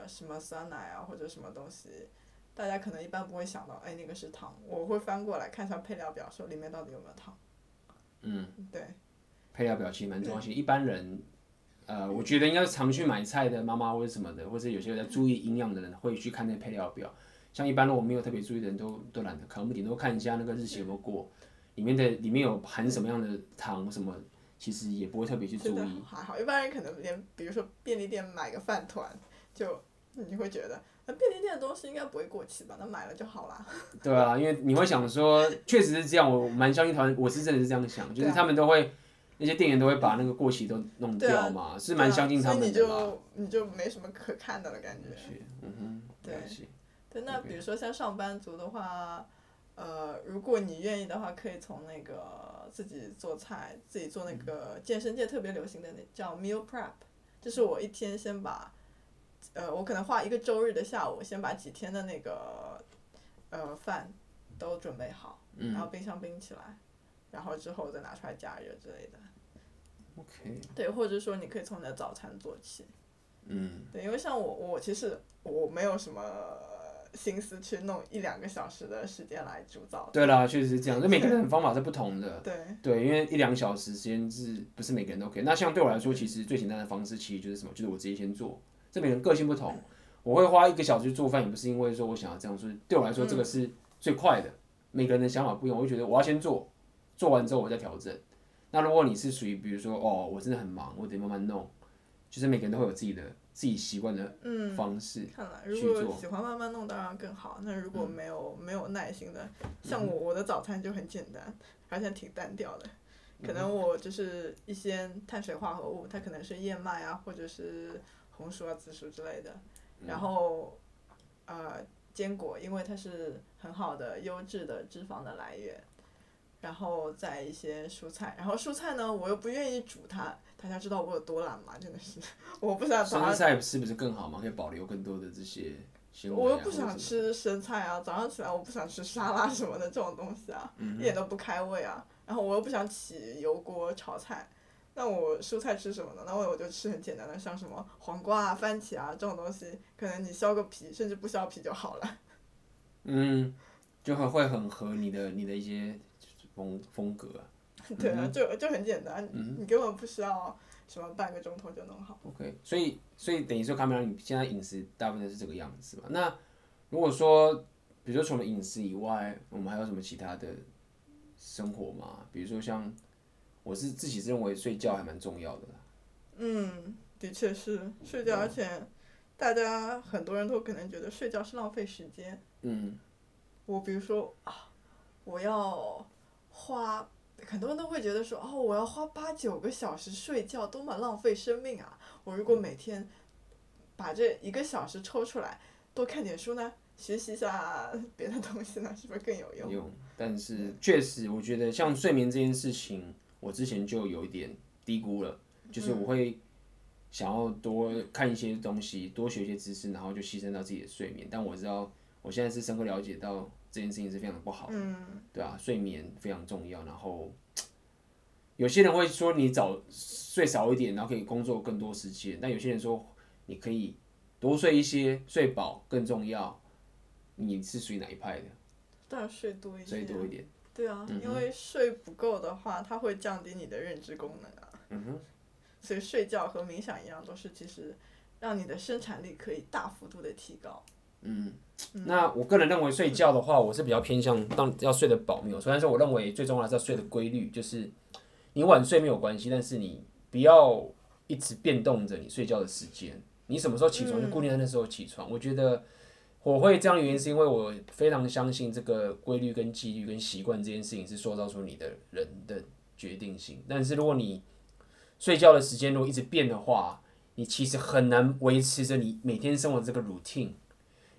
什么酸奶啊或者什么东西，大家可能一般不会想到哎那个是糖，我会翻过来看一下配料表，说里面到底有没有糖。对，配料表其实蛮重要的，一般人我觉得应该是常去买菜的妈妈或者什么的，或者有些在注意营养的人会去看那配料表。像一般如果没有特别注意的人都懒得看，我们顶多看一下那个日期有没有过，里面有含什么样的糖什么，其实也不会特别去注意。还好，一般人可能连比如说便利店买个饭团，就你会觉得那便利店的东西应该不会过期吧？那买了就好啦。对啊，因为你会想说，确实是这样，我蛮相信台湾，我是真的是这样想，就是他们都会。那些店员都会把那个过期都弄掉嘛，是蛮相信他们的啦。所以你就没什么可看的了，感觉。对，那比如说像上班族的话，如果你愿意的话，可以从那个自己做菜，自己做那个健身界特别流行的那叫 meal prep， 就是我一天先把，我可能花一个周日的下午，先把几天的那个，饭都准备好，然后冰箱冰起来。然后之后再拿出来加热之类的 ，OK。对，或者说你可以从你的早餐做起。对，因为像我其实我没有什么心思去弄一两个小时的时间来煮早餐。对啦，确实是这样，那每个人的方法是不同的。对，因为一两小时时间是不是每个人都可以？那像对我来说，其实最简单的方式其实就是什么？就是我直接先做。这每个人个性不同，我会花一个小时去做饭，也不是因为说我想要这样做。对我来说，这个是最快的。每个人的想法不一样，我会觉得我要先做。做完之后我再调整。那如果你是属于比如说我真的很忙，我得慢慢弄，就是每个人都会有自己习惯的方式去做。看来如果喜欢慢慢弄当然更好。那如果没有耐心的，像我的早餐就很简单，而且挺单调的。可能我就是一些碳水化合物，它可能是燕麦啊，或者是红薯啊、紫薯之类的。然后坚果，因为它是很好的优质的脂肪的来源。然后再一些蔬菜，然后蔬菜呢，我又不愿意煮它，大家知道我有多懒嘛，真的是，我不想把它。生菜是不是更好嘛？可以保留更多的这些纤维。我又不想吃生菜啊，早上起来我不想吃沙拉什么的这种东西啊，一点都不开胃啊。然后我又不想起油锅炒菜，那我蔬菜吃什么呢？那我就吃很简单的，像什么黄瓜啊、番茄啊这种东西，可能你削个皮，甚至不削皮就好了。就会很合你的一些。风格啊，对啊，就很简单，你根本不需要什么半个钟头就弄好。OK， 所以等于说Camela你现在饮食大部分是这个样子嘛？那如果说，比如说除了饮食以外，我们还有什么其他的生活吗？比如说像我自己认为睡觉还蛮重要的啦，嗯，的确是睡觉，而且大家很多人都可能觉得睡觉是浪费时间。嗯，我比如说啊，我要花，很多人都会觉得说哦，我要花8-9个小时睡觉，多么浪费生命啊！我如果每天把这1个小时抽出来，多看点书呢，学习一下别的东西呢，是不是更有用？有，但是确实，我觉得像睡眠这件事情，我之前就有一点低估了，就是我会想要多看一些东西，多学一些知识，然后就牺牲到自己的睡眠。但我知道，我现在是深刻了解到这件事情是非常不好的，对啊，睡眠非常重要。然后有些人会说你早睡少一点，然后可以工作更多时间，但有些人说你可以多睡一些，睡饱更重要。你是属于哪一派的？当然睡多一些，睡多一点。对啊，因为睡不够的话，它会降低你的认知功能啊。嗯哼。所以睡觉和冥想一样，都是其实让你的生产力可以大幅度的提高。嗯，那我个人认为睡觉的话，我是比较偏向要睡得饱，没有。虽然说我认为最重要的是要睡得规律，就是你晚睡没有关系，但是你不要一直变动着你睡觉的时间。你什么时候起床就固定在那时候起床。我觉得。我会这样的原因是因为我非常相信这个规律跟纪律跟习惯这件事情是塑造出你的人的决定性。但是如果你睡觉的时间如果一直变的话，你其实很难维持着你每天生活的这个 routine。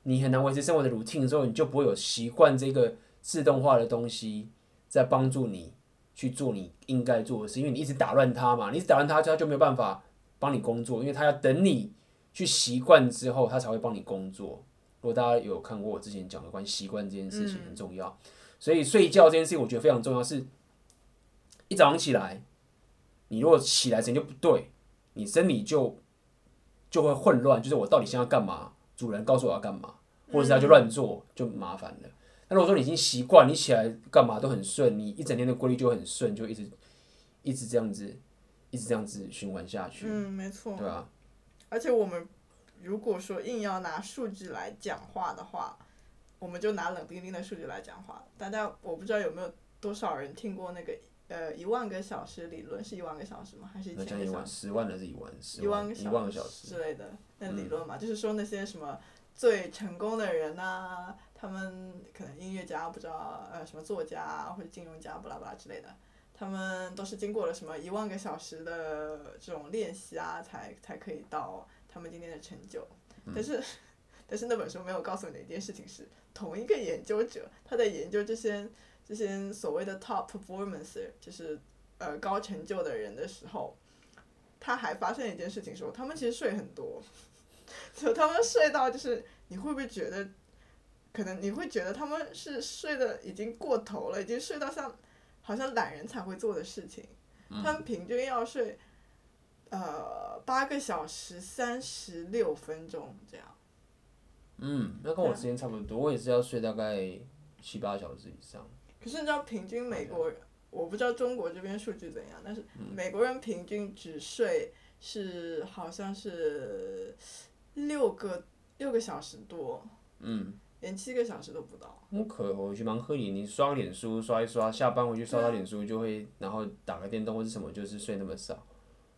你很难维持生活的 routine 之后，你就不会有习惯这个自动化的东西在帮助你去做你应该做的事，因为你一直打乱它嘛，你一直打乱它，它就没有办法帮你工作，因为它要等你去习惯之后，它才会帮你工作。如果大家有看过我之前讲的关于习惯这件事情很重要，所以睡觉这件事情我觉得非常重要。是一早上起来，你如果起来时间就不对，你身体就会混乱，就是我到底现在要干嘛？主人告诉我要干嘛，或者是他就乱做，就麻烦了。那如果说你已经习惯，你起来干嘛都很顺，你一整天的规律就很顺，就一直这样子，一直这样子循环下去。嗯，没错。对啊，而且我们。如果说硬要拿数据来讲话的话，我们就拿冷冰冰的数据来讲话。大家我不知道有没有多少人听过那个10000个小时理论，是10000个小时吗？还是1000个小时？10万还是1万？10000个小时之类的那理论嘛，就是说那些什么最成功的人啊，他们可能音乐家，不知道什么作家啊，或者金融家，巴拉巴拉之类的，他们都是经过了什么10000个小时的这种练习啊，才可以到。他们今天的成就，但是那本书没有告诉你的一件事情是，同一个研究者他在研究这些所谓的 top performance， 就是高成就的人的时候，他还发现一件事情说，他们其实睡很多，就他们睡到就是你会不会觉得，可能你会觉得他们是睡得已经过头了，已经睡到好像懒人才会做的事情，他们平均要睡。8个小时36分钟这样。嗯，那跟我时间差不多，我也是要睡大概7-8小时以上。可是你知道平均美国人，我不知道中国这边数据怎样，但是美国人平均只睡是好像是6个小时多，连7个小时都不到。我去蛮合理，你刷脸书刷一刷，下班回去刷到脸书就会，然后打个电动或是什么，就是睡那么少。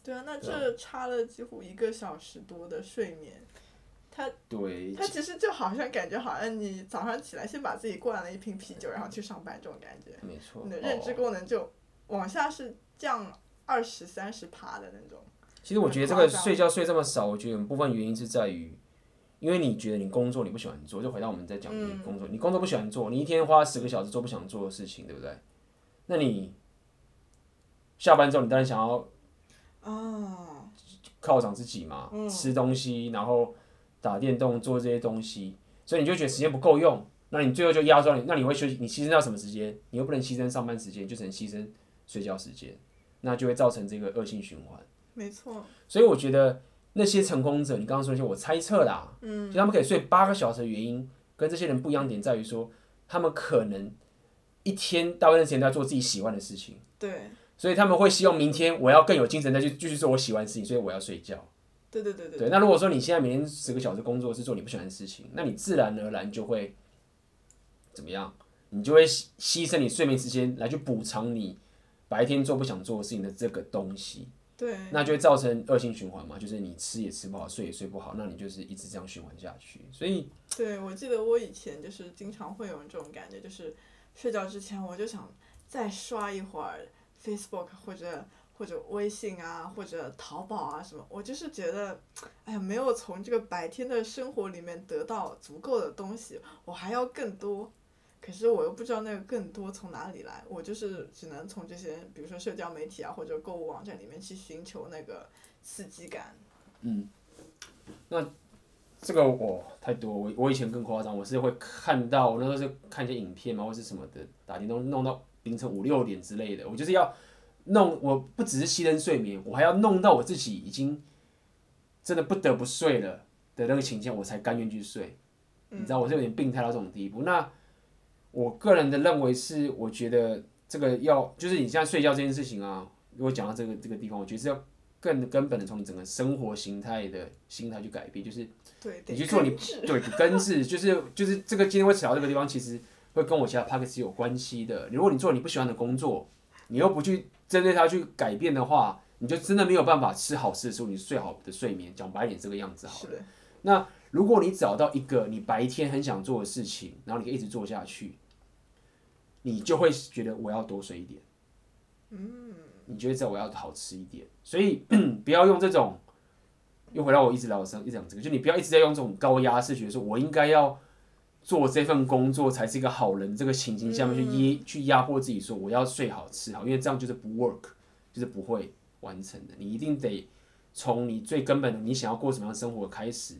对啊，那这差了几乎1个小时多的睡眠，它其实就好像感觉好像你早上起来先把自己灌了一瓶啤酒，然后去上班这种感觉。没错，你的认知功能就往下是降20-30%的那种。其实我觉得这个睡觉睡这么少，我觉得有部分原因是在于，因为你觉得你工作你不喜欢做，就回到我们在讲你工作，你工作不喜欢做，你一天花10个小时做不想做的事情，对不对？那你下班之后，你当然想要。犒赏自己嘛，吃东西，然后打电动，做这些东西，所以你就觉得时间不够用，那你最后就压缩你，那你会休息，你牺牲到什么时间？你又不能牺牲上班时间，就只能牺牲睡觉时间，那就会造成这个恶性循环。没错。所以我觉得那些成功者，你刚刚说那些，我猜测啦，就他们可以睡8个小时的原因，跟这些人不一样点在于说，他们可能一天大部分时间都在做自己喜欢的事情。对。所以他们会希望明天我要更有精神再去继续做我喜欢的事情，所以我要睡觉。对。那如果说你现在每天10个小时工作是做你不喜欢的事情，那你自然而然就会怎么样？你就会牺牲你睡眠时间来去补偿你白天做不想做的事情的这个东西。对，那就会造成恶性循环嘛，就是你吃也吃不好，睡也睡不好，那你就是一直这样循环下去。所以，对，我记得我以前就是经常会有这种感觉，就是睡觉之前我就想再刷一会儿 Facebook 或者微信啊，或者淘宝啊什么，我就是觉得，哎呀，没有从这个白天的生活里面得到足够的东西，我还要更多。可是我又不知道那个更多从哪里来，我就是只能从这些比如说社交媒体啊或者购物网站里面去寻求那个刺激感。嗯，那这个我太多，我以前更夸张，我是会看到，我那时候是看一些影片嘛或是什么的，打电动弄到凌晨5-6点之类的，我就是要弄，我不只是牺牲睡眠，我还要弄到我自己已经真的不得不睡了的那个情况，我才甘愿去睡。你知道我是有点病态到这种地步。那我个人的认为是，我觉得这个要就是你现在睡觉这件事情啊，如果讲到这个地方，我觉得是要更根本的从你整个生活形态的心态去改变，就是你去做你对根治，就是这个今天会扯到这个地方，其实会跟我其他 podcast 有关系的。如果你做你不喜欢的工作，你又不去针对它去改变的话，你就真的没有办法吃好吃的食物，你睡好的睡眠。讲白点这个样子好了。那如果你找到一个你白天很想做的事情，然后你可以一直做下去，你就会觉得我要多睡一点，你就会知道我要好吃一点。所以不要用这种，又回到我一直老是一直讲这个，就你不要一直在用这种高压式，觉得说我应该要做这份工作才是一个好人这个情形下面去压迫自己，说我要睡好吃好，因为这样就是不 work， 就是不会完成的。你一定得从你最根本的你想要过什么样的生活开始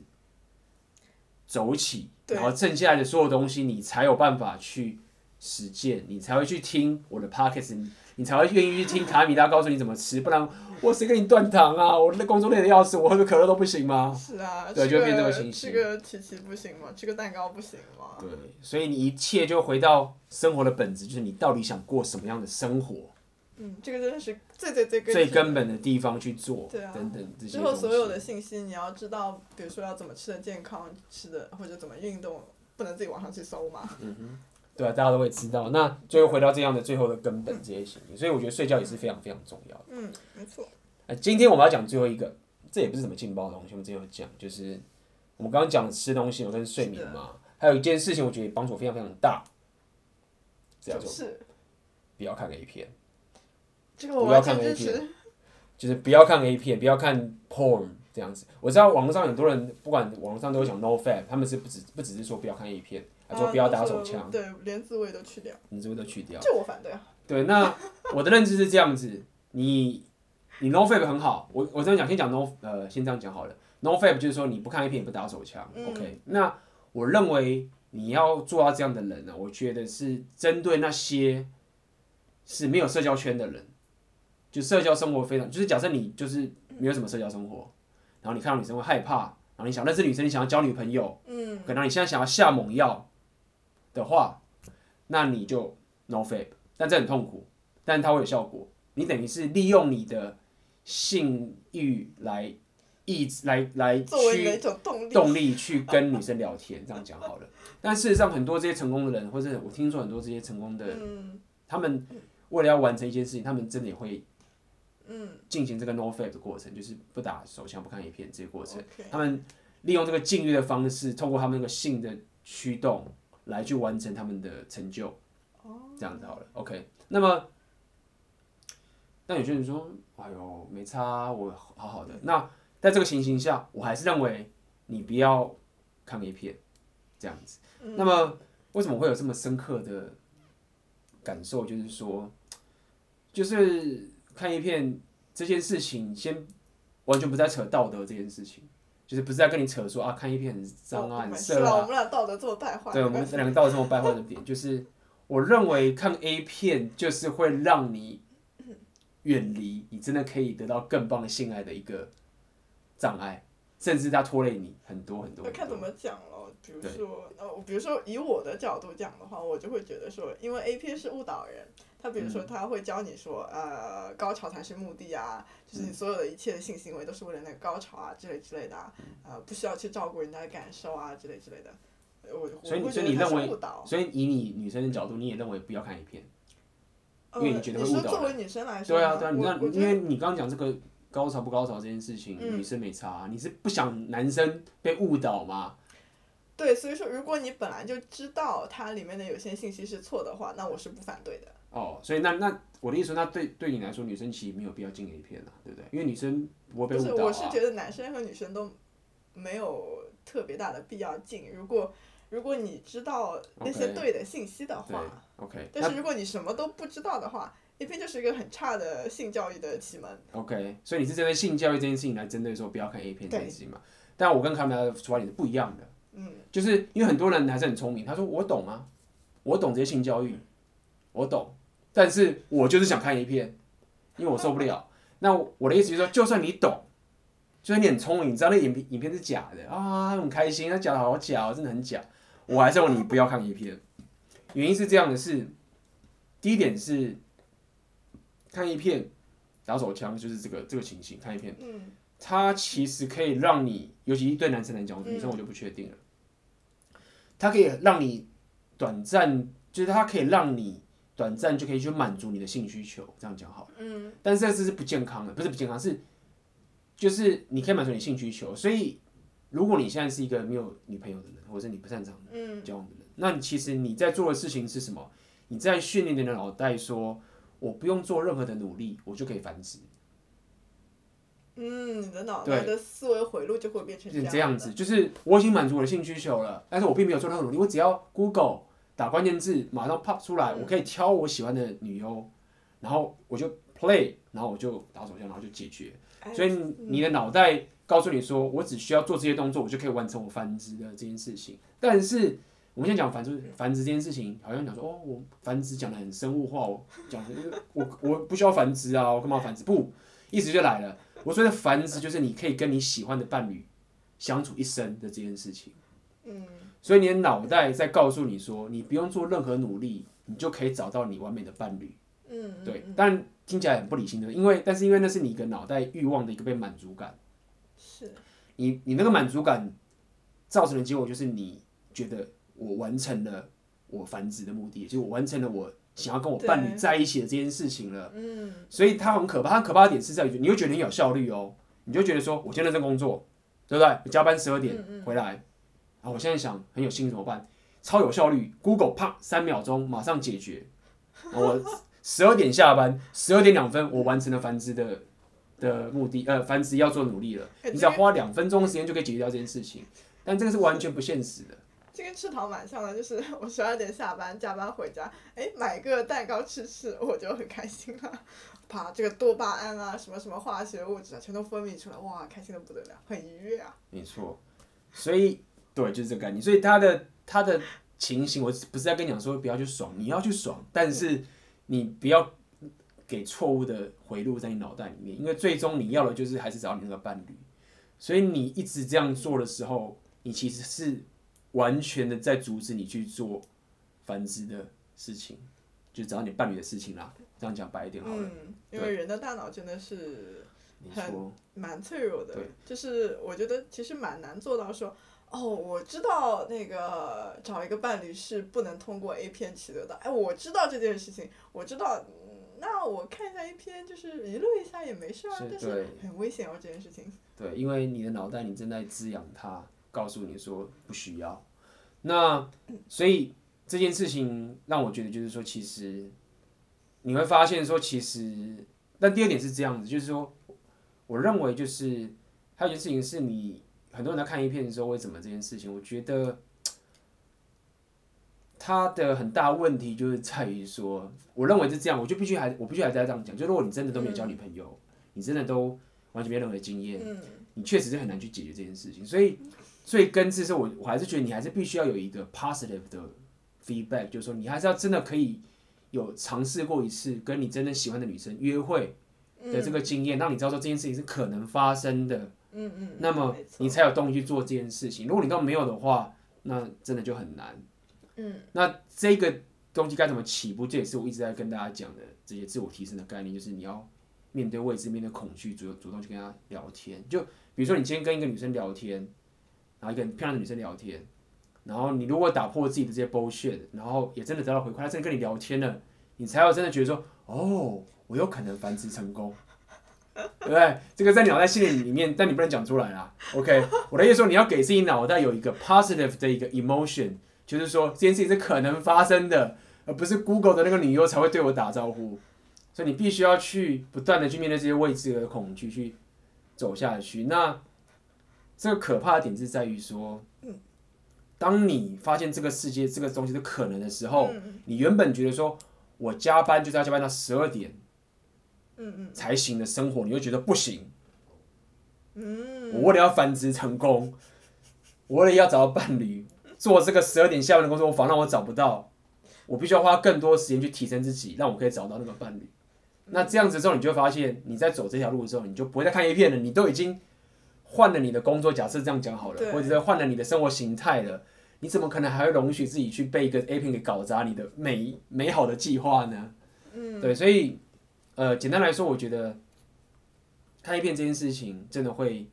走起，然后剩下来的所有东西你才有办法去实践，你才会去听我的 podcast， 你才会愿意去听卡米拉告诉你怎么吃，不然我谁跟你断糖啊？我的工作累得要死，我喝个可乐都不行吗？是啊，对，就会变这么情形。吃个琪琪不行吗？吃个蛋糕不行吗？对，所以你一切就回到生活的本质，就是你到底想过什么样的生活？嗯，这个真的是最根本的地方去做，对啊，等等这些之后所有的信息，你要知道，比如说要怎么吃的健康，吃的或者怎么运动，不能自己网上去搜嘛。嗯哼。对啊，大家都会知道。那最后回到这样的最后的根本这些行为，所以我觉得睡觉也是非常非常重要的。嗯，没错。今天我们要讲最后一个，这也不是什么劲爆的东西，我们之前有讲，就是我们刚刚讲吃东西有跟睡眠嘛，还有一件事情我觉得帮助我非常非常大，这样就是不要看 A 片。这个我完全支持。就是不要看 A 片，不要看 porn 这样子。我知道网络上很多人，不管网络上都会讲 no fap， 他们是不只是说不要看 A 片。说不要打手枪，对，连字尾都去掉，这我反对啊。对，那我的认知是这样子，你 no fap 很好，我这样讲，先这样讲好了。no fap 就是说你不看 A 片也不打手枪，OK？ 那我认为你要做到这样的人呢，我觉得是针对那些是没有社交圈的人，就社交生活非常，就是假设你就是没有什么社交生活，然后你看到女生会害怕，然后你想认识女生，你想要交女朋友，可能你现在想要下猛药。的话，那你就 no fap， 但这很痛苦，但它会有效果。你等于是利用你的性欲来驱动力去跟女生聊天，这样讲好了。但事实上，很多这些成功的人，或者我听说很多这些成功的人，他们为了要完成一件事情，他们真的也会进行这个 no fap 的过程，就是不打手枪、不看影片这些过程。Okay. 他们利用这个禁欲的方式，透过他们那个性的驱动。来去完成他们的成就，这样子好了 ，OK。那么，但有些人说：“哎呦，没差，我好好的。”那在这个情形下，我还是认为你不要看 A 片，这样子。那么，为什么会有这么深刻的感受？就是说，就是看 A 片这件事情，先完全不再扯道德这件事情。就是不是在跟你扯说啊，看一片很脏啊，很色啊。我们俩道德这么败坏。对，我们两个道德这么败坏的点，就是我认为看 A 片就是会让你远离你真的可以得到更棒的性爱的一个障碍，甚至它拖累你很多。看怎么讲咯，比如说以我的角度讲的话，我就会觉得说，因为 A 片是误导人。他比如说，他会教你说，高潮才是目的啊，就是你所有的一切的性行为都是为了那个高潮啊，之类的啊，不需要去照顾人家的感受啊，之类的。所以你认为，所以以你女生的角度，你也认为不要看 A 片，因为你觉得会误导人。你说作为女生来说，对啊，因为你刚刚讲这个高潮不高潮这件事情，女生没差、啊，你是不想男生被误导吗？对，所以说如果你本来就知道它里面的有些信息是错的话，那我是不反对的。哦，所以那我的意思说，那对你来说，女生其实没有必要进 A 片啊，对不对？因为女生不会被误导啊。不是，我是觉得男生和女生都没有特别大的必要进，如果你知道那些对的信息的话 ，OK。但是如果你什么都不知道的话，A 片就是一个很差的性教育的启蒙。OK， 所以你是针对性教育这件事情来针对说不要看 A 片这件事情嘛？但我跟Camela的出发点是不一样的。嗯，就是因为很多人还是很聪明，他说我懂啊，我懂这些性教育，我懂，但是我就是想看 A 片，因为我受不了。那我的意思就是说，就算你懂，就算你很聪明，你知道那影片是假的啊，很开心，他假的好假、哦，真的很假，我还是要你不要看 A 片。原因是这样的是，第一点是。看 A 片，打手枪就是这个情形。看 A 片，它其实可以让你，尤其对男生来讲，女生我就不确定了。它可以让你短暂，就是它可以让你短暂就可以去满足你的性需求，这样讲好了。但是这是不健康的，不是不健康，是就是你可以满足你性需求。所以，如果你现在是一个没有女朋友的人，或者你不擅长交往的人，那你其实你在做的事情是什么？你在训练你的脑袋说。我不用做任何的努力，我就可以繁殖。你的脑袋的思维回路就会变成这样子，就是我已经满足我的性需求了，但是我并没有做任何努力，我只要 Google 打关键字，马上 pop 出来，我可以挑我喜欢的女优，然后我就 play， 然后我就打手枪，然后就解决。所以你的脑袋告诉你说，我只需要做这些动作，我就可以完成我繁殖的这件事情。但是我们现在讲繁殖这件事情，好像讲说哦，我繁殖讲得很生物化，我讲我不需要繁殖啊，我干嘛繁殖？不，意思就来了。我说的繁殖就是你可以跟你喜欢的伴侣相处一生的这件事情。所以你的脑袋在告诉你说，你不用做任何努力，你就可以找到你完美的伴侣。对。但听起来很不理性的，但是因为那是你一个脑袋欲望的一个被满足感。是。你那个满足感造成的结果就是你觉得。我完成了我繁殖的目的，就是我完成了我想要跟我伴侣在一起的这件事情了。所以它很可怕。它可怕的点是在于，你会觉得很有效率哦，你就觉得说，我今天认真工作，对不对？我加班12点回来，然后我现在想很有心怎么办？超有效率 ，Google 啪3秒钟马上解决。我12点下班，12点2分我完成了繁殖的目的，繁殖要做的努力了。你只要花2分钟的时间就可以解决掉这件事情，但这个是完全不现实的。这跟吃糖蛮像的，就是我12点下班，加班回家，买个蛋糕吃，我就很开心了。把这个多巴胺啊，什么什么化学物质啊，全都分泌出来，哇，开心的不得了，很愉悦啊。没错，所以对，就是这个概念。所以他的情形，我不是在跟你讲说不要去爽，你要去爽，但是你不要给错误的回路在你脑袋里面，因为最终你要的就是还是找你那个伴侣。所以你一直这样做的时候，你其实是。完全的在阻止你去做繁殖的事情，就找你伴侣的事情啦。这样讲白一点好了。因为人的大脑真的是蛮脆弱的，就是我觉得其实蛮难做到说，哦，我知道那个找一个伴侣是不能通过 A 片取得的，我知道这件事情，我知道，那我看一下 A 片就是娱乐一下也没事啊，但是很危险哦这件事情。对，因为你的脑袋你正在滋养它，告诉你说不需要。那所以这件事情让我觉得就是说，其实你会发现说，其实但第二点是这样子，就是说我认为就是还有一件事情是，你很多人在看A片的时候，为什么这件事情我觉得它的很大问题就是在于说，我认为是这样，我必须还在这样讲，就如果你真的都没有交女朋友，你真的都完全没有任何经验，你确实是很难去解决这件事情。所以最根治是我还是觉得你还是必须要有一个 positive 的 feedback， 就是说你还是要真的可以有尝试过一次跟你真正喜欢的女生约会的这个经验，让你知道说这件事情是可能发生的。那么你才有动力去做这件事情。如果你都没有的话，那真的就很难。那这个东西该怎么起步，这也是我一直在跟大家讲的这些自我提升的概念，就是你要面对未知、面对恐惧，主动去跟她聊天。就比如说你今天跟一个女生聊天。然后一个很漂亮的女生聊天，然后你如果打破自己的这些 bullshit， 然后也真的得到回馈，她真的跟你聊天了，你才有真的觉得说，哦，我有可能繁殖成功。对不对？这个在脑袋心理里面，但你不能讲出来啦。OK， 我的意思说，你要给自己脑袋有一个 positive 的一个 emotion， 就是说这件事情是可能发生的，而不是 Google 的那个女优才会对我打招呼。所以你必须要去不断的去面对这些未知的恐惧，去走下去。那这个可怕的点是在于说，当你发现这个世界这个东西是可能的时候，你原本觉得说我加班就是要加班到12点。才行的生活，你会觉得不行。我为了要繁殖成功，我为了要找到伴侣，做这个12点下班的工作，我反而我找不到，我必须要花更多时间去提升自己，让我可以找到那个伴侣。那这样子之后，你就会发现，你在走这条路的时候，你就不会再看A片了，你都已经换了你的工作，假设这样讲好了，或者是换了你的生活形态了，你怎么可能还会容许自己去被一个 A 片给搞砸你的美好的计划呢？对，所以。简单来说，我觉得看A片这件事情真的会，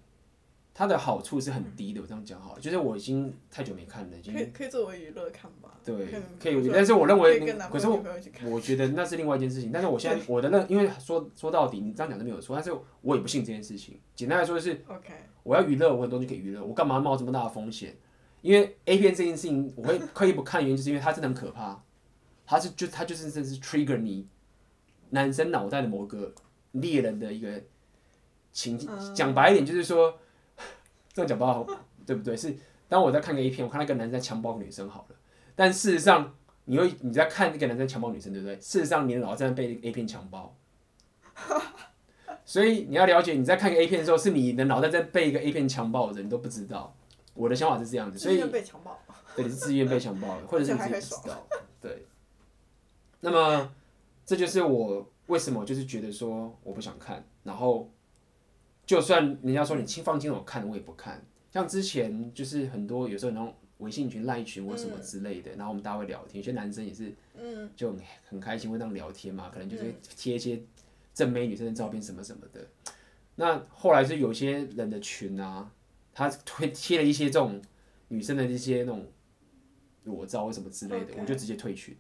它的好处是很低的。我这样讲好了，就是我已经太久没看了，可以作为娱乐看吧。对，可以，但是我认为，可是我觉得那是另外一件事情。但是我现在我的因为说到底，你这样讲都没有错，但是我也不信这件事情。简单来说就是， okay. 我要娱乐，我很多东西可以娱乐，我干嘛冒这么大的风险？因为 A 片这件事情，我会刻意不看，原因就是因为它真的很可怕，它就是真是 trigger 你。男生脑袋的某个猎人的一个情境，讲白一点就是说，这样讲不好，对不对？是当我在看个 A 片，我看到一个男生在强暴女生好了，但事实上你在看一个男生强暴女生，对不对？事实上你的脑袋被 A 片强暴，所以你要了解，你在看个 A 片的时候，是你的脑袋在被一个 A 片强暴着，你都不知道。我的想法是这样子，所以自愿被强暴，对，你是自愿被强暴的，或者是你自己不知道，对。那么。这就是我为什么就是觉得说我不想看，然后就算人家说你放轻松看，我也不看。像之前就是很多有时候那种微信群、LINE 群或什么之类的，然后我们大家会聊天，有些男生也是，就很开心会这样聊天嘛，可能就是贴一些正妹女生的照片什么什么的。那后来就有些人的群啊，他会贴了一些这种女生的一些那种裸照或什么之类的， okay. 我就直接退群。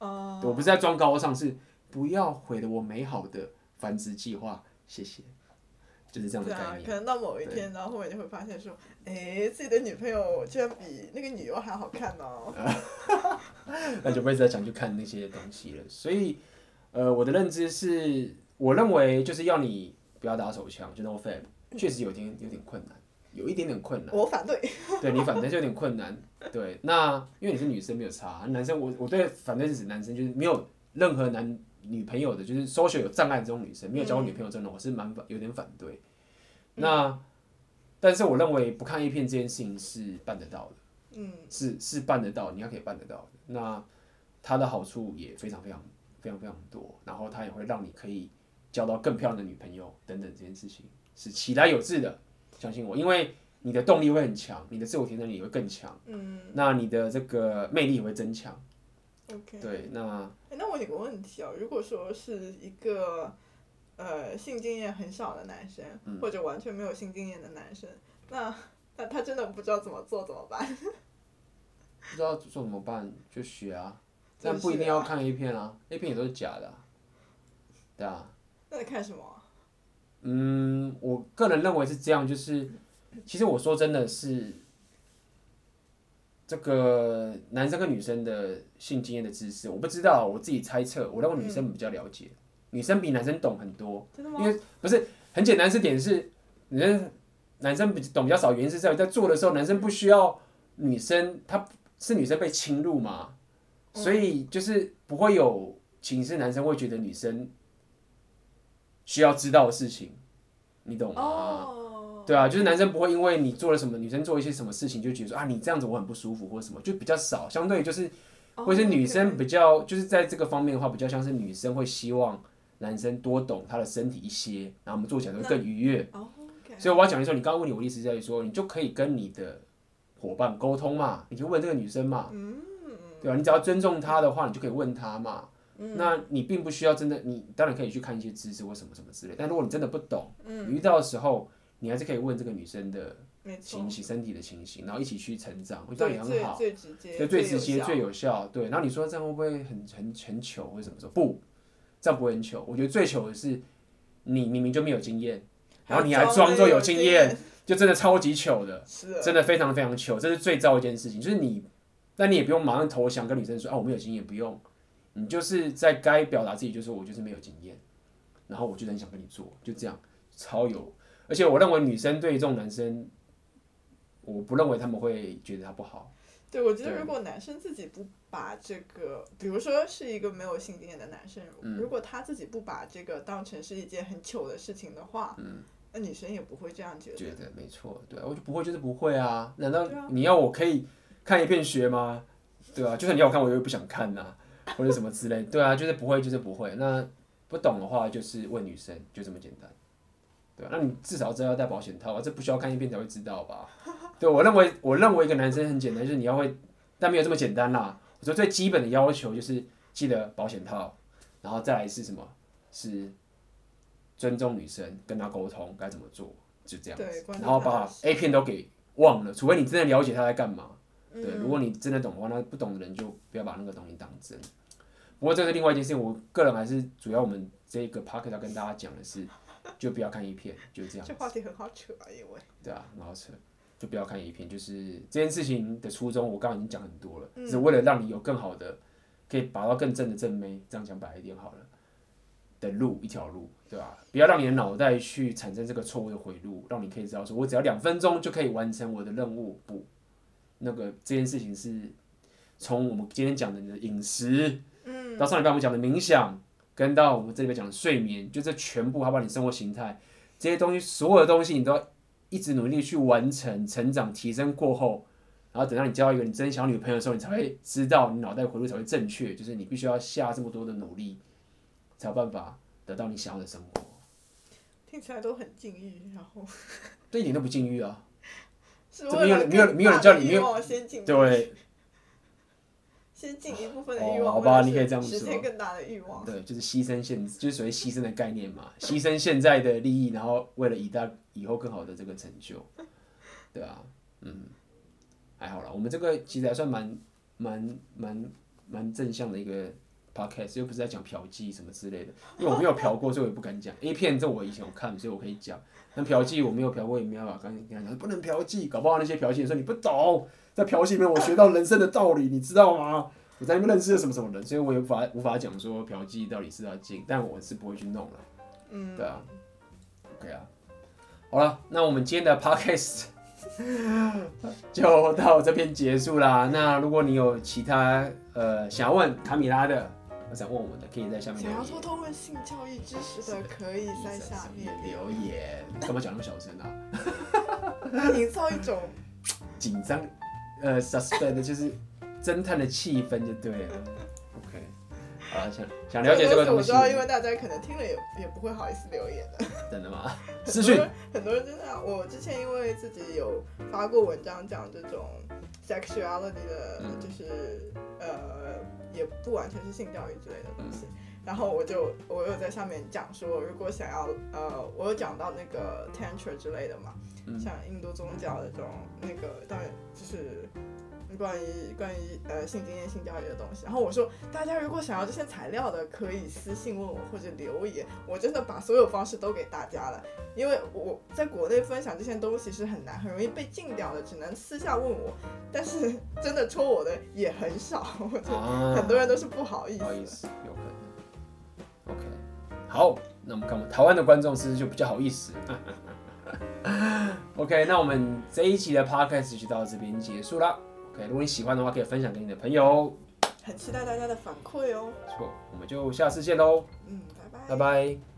我不是在装高尚，是不要毁了我美好的繁殖计划，谢谢，就是这样的概念。可能到某一天，然后后面就会发现说，自己的女朋友居然比那个女优还好看哦。那就不会再想去看那些东西了。所以，我的认知是，我认为就是要你不要打手枪，就 no fab， 确实有点困难，有一点点困难。我反对。对你反对就有点困难。对，那因为你是女生没有差，男生我对反对是指男生就是没有任何女朋友的，就是 social 有障碍这种女生，没有交过女朋友这种，我是有点反对。那但是我认为不看A片这件事情是办得到的，是办得到，你要可以办得到的。那它的好处也非常非常非常非常多，然后它也会让你可以交到更漂亮的女朋友等等，这件事情是其来有致的，相信我，因为。你的动力会很强，你的自我提升力也会更强，那你的这个魅力也会增强。Okay. 对，那我有个问题哦，如果说是一个性经验很少的男生，或者完全没有性经验的男生，那他真的不知道怎么做怎么办？不知道做怎么办就学啊，但不一定要看 A 片啊 ，A 片也都是假的，对啊。那你看什么？我个人认为是这样，就是。其实我说真的是，这个男生跟女生的性经验的知识，我不知道，我自己猜测，我认为女生比较了解，女生比男生懂很多。真的吗？因为不是很简单，是点是，男生懂比较少，原因是在做的时候，男生不需要女生，他是女生被侵入嘛，所以就是不会有情是男生会觉得女生需要知道的事情，你懂吗？哦对啊，就是男生不会因为你做了什么，女生做一些什么事情就觉得说啊，你这样子我很不舒服或什么，就比较少。相对就是，或是女生比较就是在这个方面的话，比较像是女生会希望男生多懂她的身体一些，然后我们做起来会更愉悦。所以我要讲的时候，你刚刚问你我的意思在于说，你就可以跟你的伙伴沟通嘛，你就问这个女生嘛，对啊，你只要尊重她的话，你就可以问她嘛。那你并不需要真的，你当然可以去看一些知识或什么什么之类，但如果你真的不懂，你遇到的时候。你还是可以问这个女生的情形、身体的情形，然后一起去成长，我觉得也很好，最直接、最有效。对，然后你说这样会不会很糗或者什么时候？不，这样不会很糗。我觉得最糗的是你明明就没有经验，然后你还装作有经验，就真的超级糗的，真的非常非常糗，这是最糟的一件事情。就是你，但你也不用马上投降跟女生说啊我没有经验，不用，你就是在该表达自己，就说我就是没有经验，然后我就很想跟你做，就这样超有。而且我认为女生对这种男生，我不认为他们会觉得他不好。对，我觉得如果男生自己不把这个，比如说是一个没有性经验的男生，如果他自己不把这个当成是一件很糗的事情的话，那女生也不会这样觉得。觉得没错，对，我就不会就是不会啊，难道你要我可以看一遍学吗？对啊，就算你要我看，我又不想看呐、啊，或者什么之类。对啊，就是不会，就是不会。那不懂的话，就是问女生，就这么简单。对啊，那你至少知道要戴保险套啊，这不需要看一遍才会知道吧？对，我认为一个男生很简单，就是你要会，但没有这么简单啦。我说最基本的要求就是记得保险套，然后再来是什么？是尊重女生，跟她沟通该怎么做，就这样子。然后把 A 片都给忘了，除非你真的了解她在干嘛。对，如果你真的懂的话，那不懂的人就不要把那个东西当真。不过这是另外一件事情，我个人还是主要我们这个 podcast 要跟大家讲的是，就不要看 A 片，就这样子。这话题很好扯啊，因为对啊，很好扯。就不要看影片，就是这件事情的初衷，我刚刚已经讲很多了，是为了让你有更好的，可以拔到更正的正妹，这样讲白一点好了，的路一条路，对吧？不要让你的脑袋去产生这个错误的回路，让你可以知道说，我只要2分钟就可以完成我的任务，不，那个这件事情是从我们今天讲的你的饮食，到上礼拜我们讲的冥想，跟到我们这里面讲的睡眠，就这全部，还有你生活形态这些东西，所有的东西你都要一直努力去完成、成长、提升过后，然后等到你交一个你真想女朋友的时候，你才会知道你脑袋回路才会正确，就是你必须要下这么多的努力，才有办法得到你想要的生活。听起来都很禁欲，然后这一点都不禁欲啊，是为了没有人叫你欲望先禁欲，对，先禁一部分的欲望，好吧，你可以这样说，实现更大的欲望，对，就是牺牲现，就是所谓牺牲的概念嘛，牺牲现在的利益，然后为了以后更好的这个成就，对啊，还好啦，我们这个其实还算蛮正向的一个 podcast， 又不是在讲嫖妓什么之类的，因为我没有嫖过，所以我也不敢讲。A 片这我以前有看，所以我可以讲，但嫖妓我没有嫖过，也没有啊。刚才讲不能嫖妓，搞不好那些嫖妓人说你不懂，在嫖妓里面我学到人生的道理，你知道吗？我在那边认识了什么什么人，所以我也无法讲说嫖妓到底是要禁，但我是不会去弄了。对啊 ，OK 啊。好了，那我们今天的 podcast 就到这边结束啦。那如果你有其他想要问卡米拉的，我想问我们的，可以在下面留言。想要偷偷问性教育知识的，可以在下面留言。干嘛讲那么小声啊？营造一种紧张suspense 就是侦探的气氛就对了。OK， 好了，想了解这个东西，我知道，因为大家可能听了也不会好意思留言的。真的吗？私讯很多人真的，我之前因为自己有发过文章讲这种 sexuality 的，就是也不完全是性教育之类的东西。然后我有在上面讲说，如果想要我有讲到那个 tantra 之类的嘛，像印度宗教的这种那个，当然就是关于性经验、性教育的东西。然后我说，大家如果想要这些材料的，可以私信问我或者留言，我真的把所有方式都给大家了。因为我在国内分享这些东西是很难，很容易被禁掉的，只能私下问我。但是真的戳我的也很少，我觉得很多人都是不好意思。不好意思，有可能。OK， 好，那我们看我们台湾的观众是不是就比较好意思？OK， 那我们这一集的 podcast 就到这边结束啦。如果你喜欢的话，可以分享给你的朋友。很期待大家的反馈哦。没错，我们就下次见喽。拜拜。拜拜。